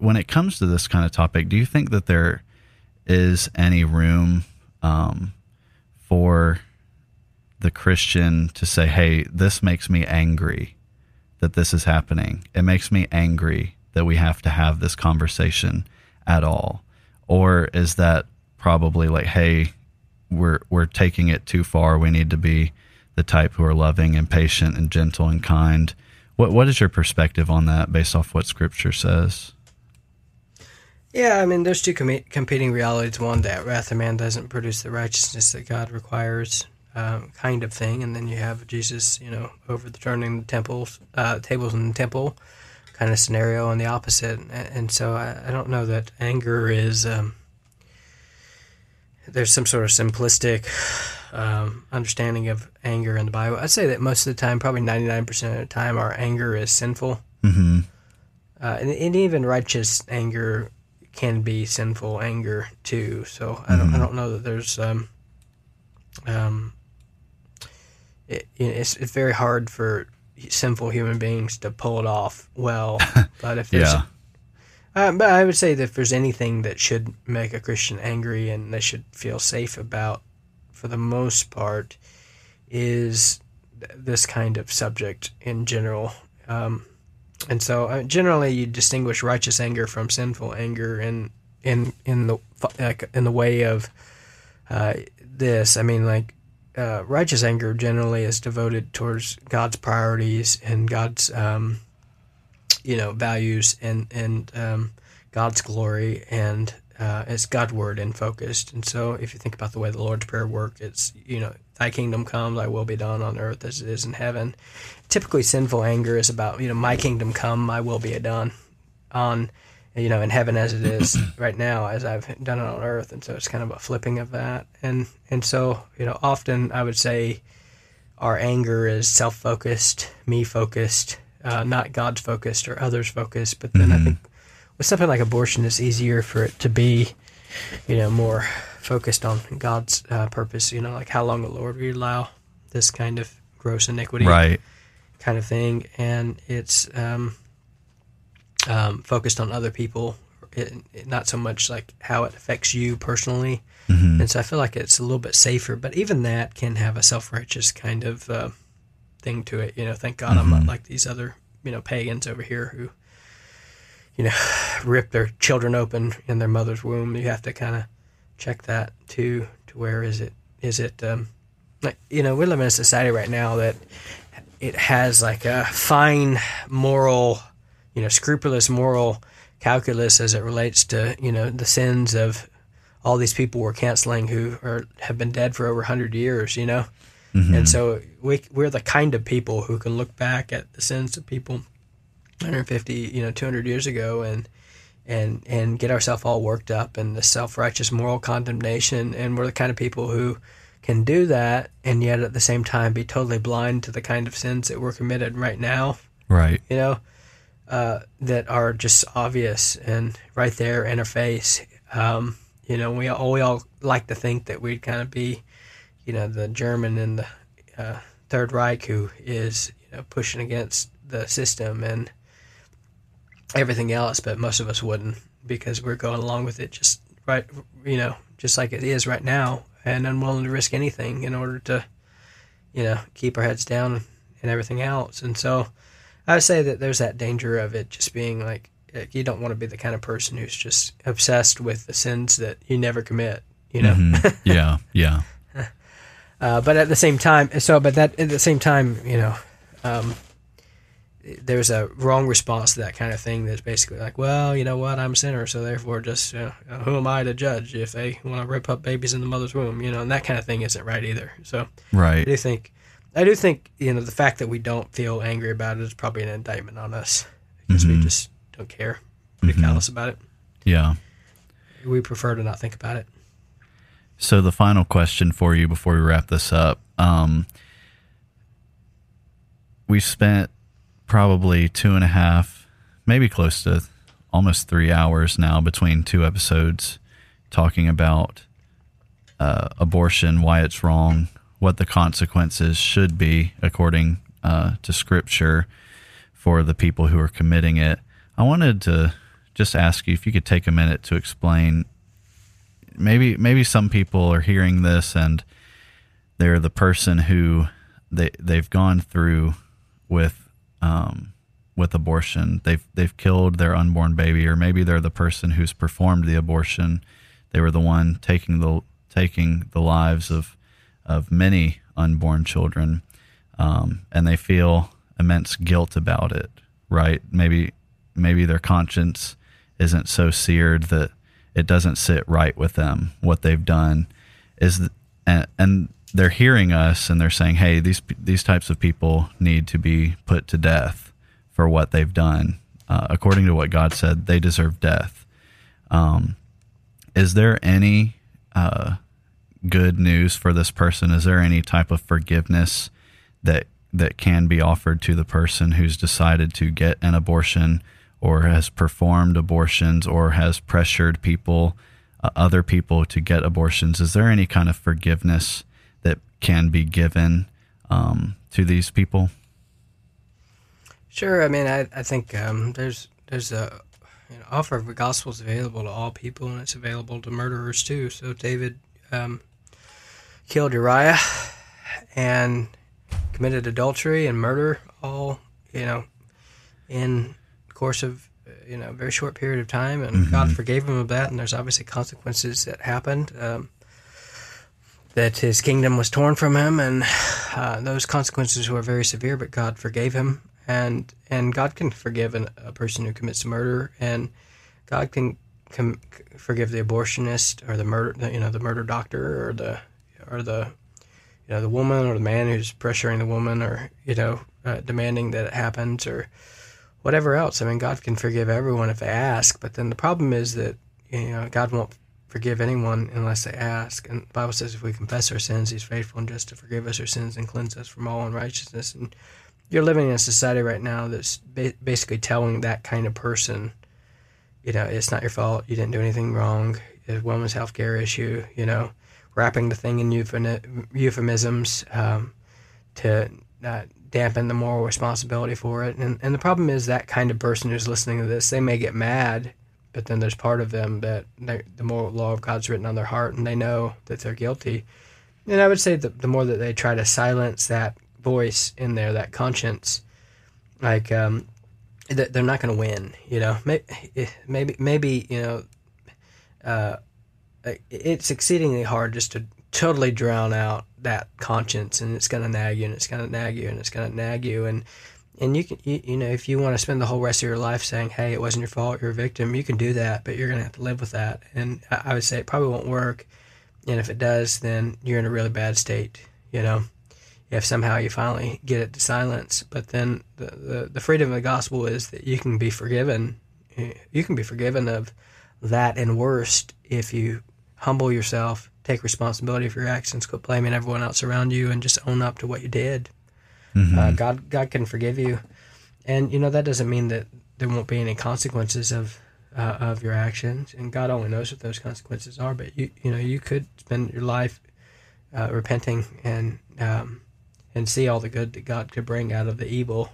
when it comes to this kind of topic, do you think that there is any room, for the Christian to say, hey, this makes me angry that this is happening. It makes me angry that we have to have this conversation at all? Or is that probably like, hey, we're taking it too far. We need to be the type who are loving and patient and gentle and kind. What is your perspective on that based off what Scripture says? Yeah, I mean, there's two competing realities. One, that wrath of man doesn't produce the righteousness that God requires, kind of thing. And then you have Jesus, you know, overturning the tables in the temple kind of scenario, and the opposite. And so I don't know that anger is... there's some sort of simplistic understanding of anger in the Bible. I'd say that most of the time, probably 99% of the time, our anger is sinful. Mm-hmm. And even righteous anger can be sinful anger too. So I don't know that there's, it's very hard for sinful human beings to pull it off well. But if there's, yeah. But I would say that if there's anything that should make a Christian angry and they should feel safe about, for the most part, is this kind of subject in general. And so generally you distinguish righteous anger from sinful anger in the way of this. I mean, like, righteous anger generally is devoted towards God's priorities and God's... you know, values and God's glory, and it's Godward and focused. And so if you think about the way the Lord's Prayer worked, it's, you know, thy kingdom come, thy will be done on earth as it is in heaven. Typically sinful anger is about, you know, my kingdom come, my will be done on, you know, in heaven as it is right now, as I've done it on earth. And so it's kind of a flipping of that. And so, you know, often I would say our anger is self-focused, me-focused, not God's focused or others focused. But then I think with something like abortion, it's easier for it to be, you know, more focused on God's purpose, you know, like how long the Lord will allow this kind of gross iniquity kind of thing. And it's focused on other people, not so much like how it affects you personally. Mm-hmm. And so I feel like it's a little bit safer, but even that can have a self-righteous kind of... thing to it, you know, thank God I'm not like these other, you know, pagans over here who, you know, rip their children open in their mother's womb. You have to kind of check that too, to where is it we live in a society right now that it has like a fine moral, scrupulous moral calculus as it relates to, the sins of all these people we're canceling who have been dead for over 100 years, Mm-hmm. And so we're the kind of people who can look back at the sins of people 150, 200 years ago and get ourselves all worked up in the self-righteous moral condemnation. And we're the kind of people who can do that and yet at the same time be totally blind to the kind of sins that we're committed right now. Right. That are just obvious and right there in our face. We all like to think that we'd kind of be, the German in the Third Reich who is pushing against the system and everything else, but most of us wouldn't because we're going along with it just right, just like it is right now, and unwilling to risk anything in order to, keep our heads down and everything else. And so I would say that there's that danger of it just being like, you don't want to be the kind of person who's just obsessed with the sins that you never commit, Mm-hmm. Yeah, yeah. But at the same time, there's a wrong response to that kind of thing that's basically like, well, you know what, I'm a sinner, so therefore just who am I to judge if they want to rip up babies in the mother's womb, and that kind of thing isn't right either. So right. I do think, the fact that we don't feel angry about it is probably an indictment on us because mm-hmm. we just don't care, pretty mm-hmm. callous about it. Yeah. We prefer to not think about it. So the final question for you before we wrap this up, we spent probably 2.5, maybe close to almost 3 hours now between two episodes talking about abortion, why it's wrong, what the consequences should be according to Scripture for the people who are committing it. I wanted to just ask you if you could take a minute to explain. Maybe some people are hearing this and they're the person who they've gone through with abortion. They've killed their unborn baby, or maybe they're the person who's performed the abortion. They were the one taking the lives of many unborn children, and they feel immense guilt about it. Right? Maybe their conscience isn't so seared that it doesn't sit right with them, what they've done is, and they're hearing us and they're saying, hey, these types of people need to be put to death for what they've done. According to what God said, they deserve death. Is there any good news for this person? Is there any type of forgiveness that can be offered to the person who's decided to get an abortion or has performed abortions, or has pressured people, other people to get abortions? Is there any kind of forgiveness that can be given to these people? Sure. I mean, I think there's a offer of the gospel is available to all people, and it's available to murderers too. So David killed Uriah and committed adultery and murder, all in course of a very short period of time, and mm-hmm. God forgave him of that, and there's obviously consequences that happened, that his kingdom was torn from him, and those consequences were very severe, but God forgave him, and God can forgive a person who commits murder, and God can forgive the abortionist or the murder doctor or the the woman or the man who's pressuring the woman or demanding that it happens, or whatever else. I mean, God can forgive everyone if they ask, but then the problem is that, God won't forgive anyone unless they ask. And the Bible says if we confess our sins, he's faithful and just to forgive us our sins and cleanse us from all unrighteousness. And you're living in a society right now that's basically telling that kind of person, it's not your fault, you didn't do anything wrong, it's a woman's health care issue, wrapping the thing in euphemisms to dampen the moral responsibility for it. And the problem is that kind of person who's listening to this, they may get mad, but then there's part of them that the moral law of God's written on their heart, and they know that they're guilty. And I would say that the more that they try to silence that voice in there, that conscience, like they're not going to win, maybe it's exceedingly hard just to totally drown out that conscience, and it's going to nag you, and it's going to nag you, and it's going to nag you. And you can, you know, if you want to spend the whole rest of your life saying, hey, it wasn't your fault, you're a victim, you can do that, but you're going to have to live with that. And I would say it probably won't work. And if it does, then you're in a really bad state, you know, if somehow you finally get it to silence. But then the freedom of the gospel is that you can be forgiven. You can be forgiven of that and worse if you humble yourself, take responsibility for your actions, quit blaming everyone else around you, and just own up to what you did. Mm-hmm. God can forgive you. And, you know, that doesn't mean that there won't be any consequences of your actions. And God only knows what those consequences are. But, you know, you could spend your life repenting and see all the good that God could bring out of the evil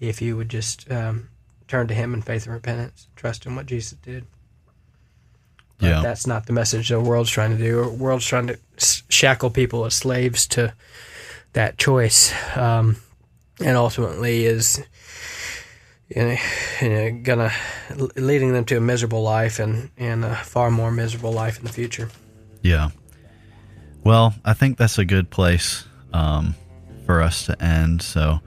if you would just turn to Him in faith and repentance, trust in what Jesus did. But yeah, that's not the message the world's trying to do. The world's trying to shackle people as slaves to that choice, and ultimately is gonna leading them to a miserable life and a far more miserable life in the future. Yeah. Well, I think that's a good place for us to end. So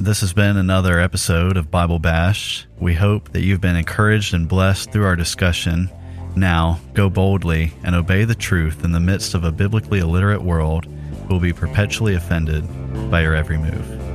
this has been another episode of Bible Bash. We hope that you've been encouraged and blessed through our discussion. Now, go boldly and obey the truth in the midst of a biblically illiterate world who will be perpetually offended by your every move.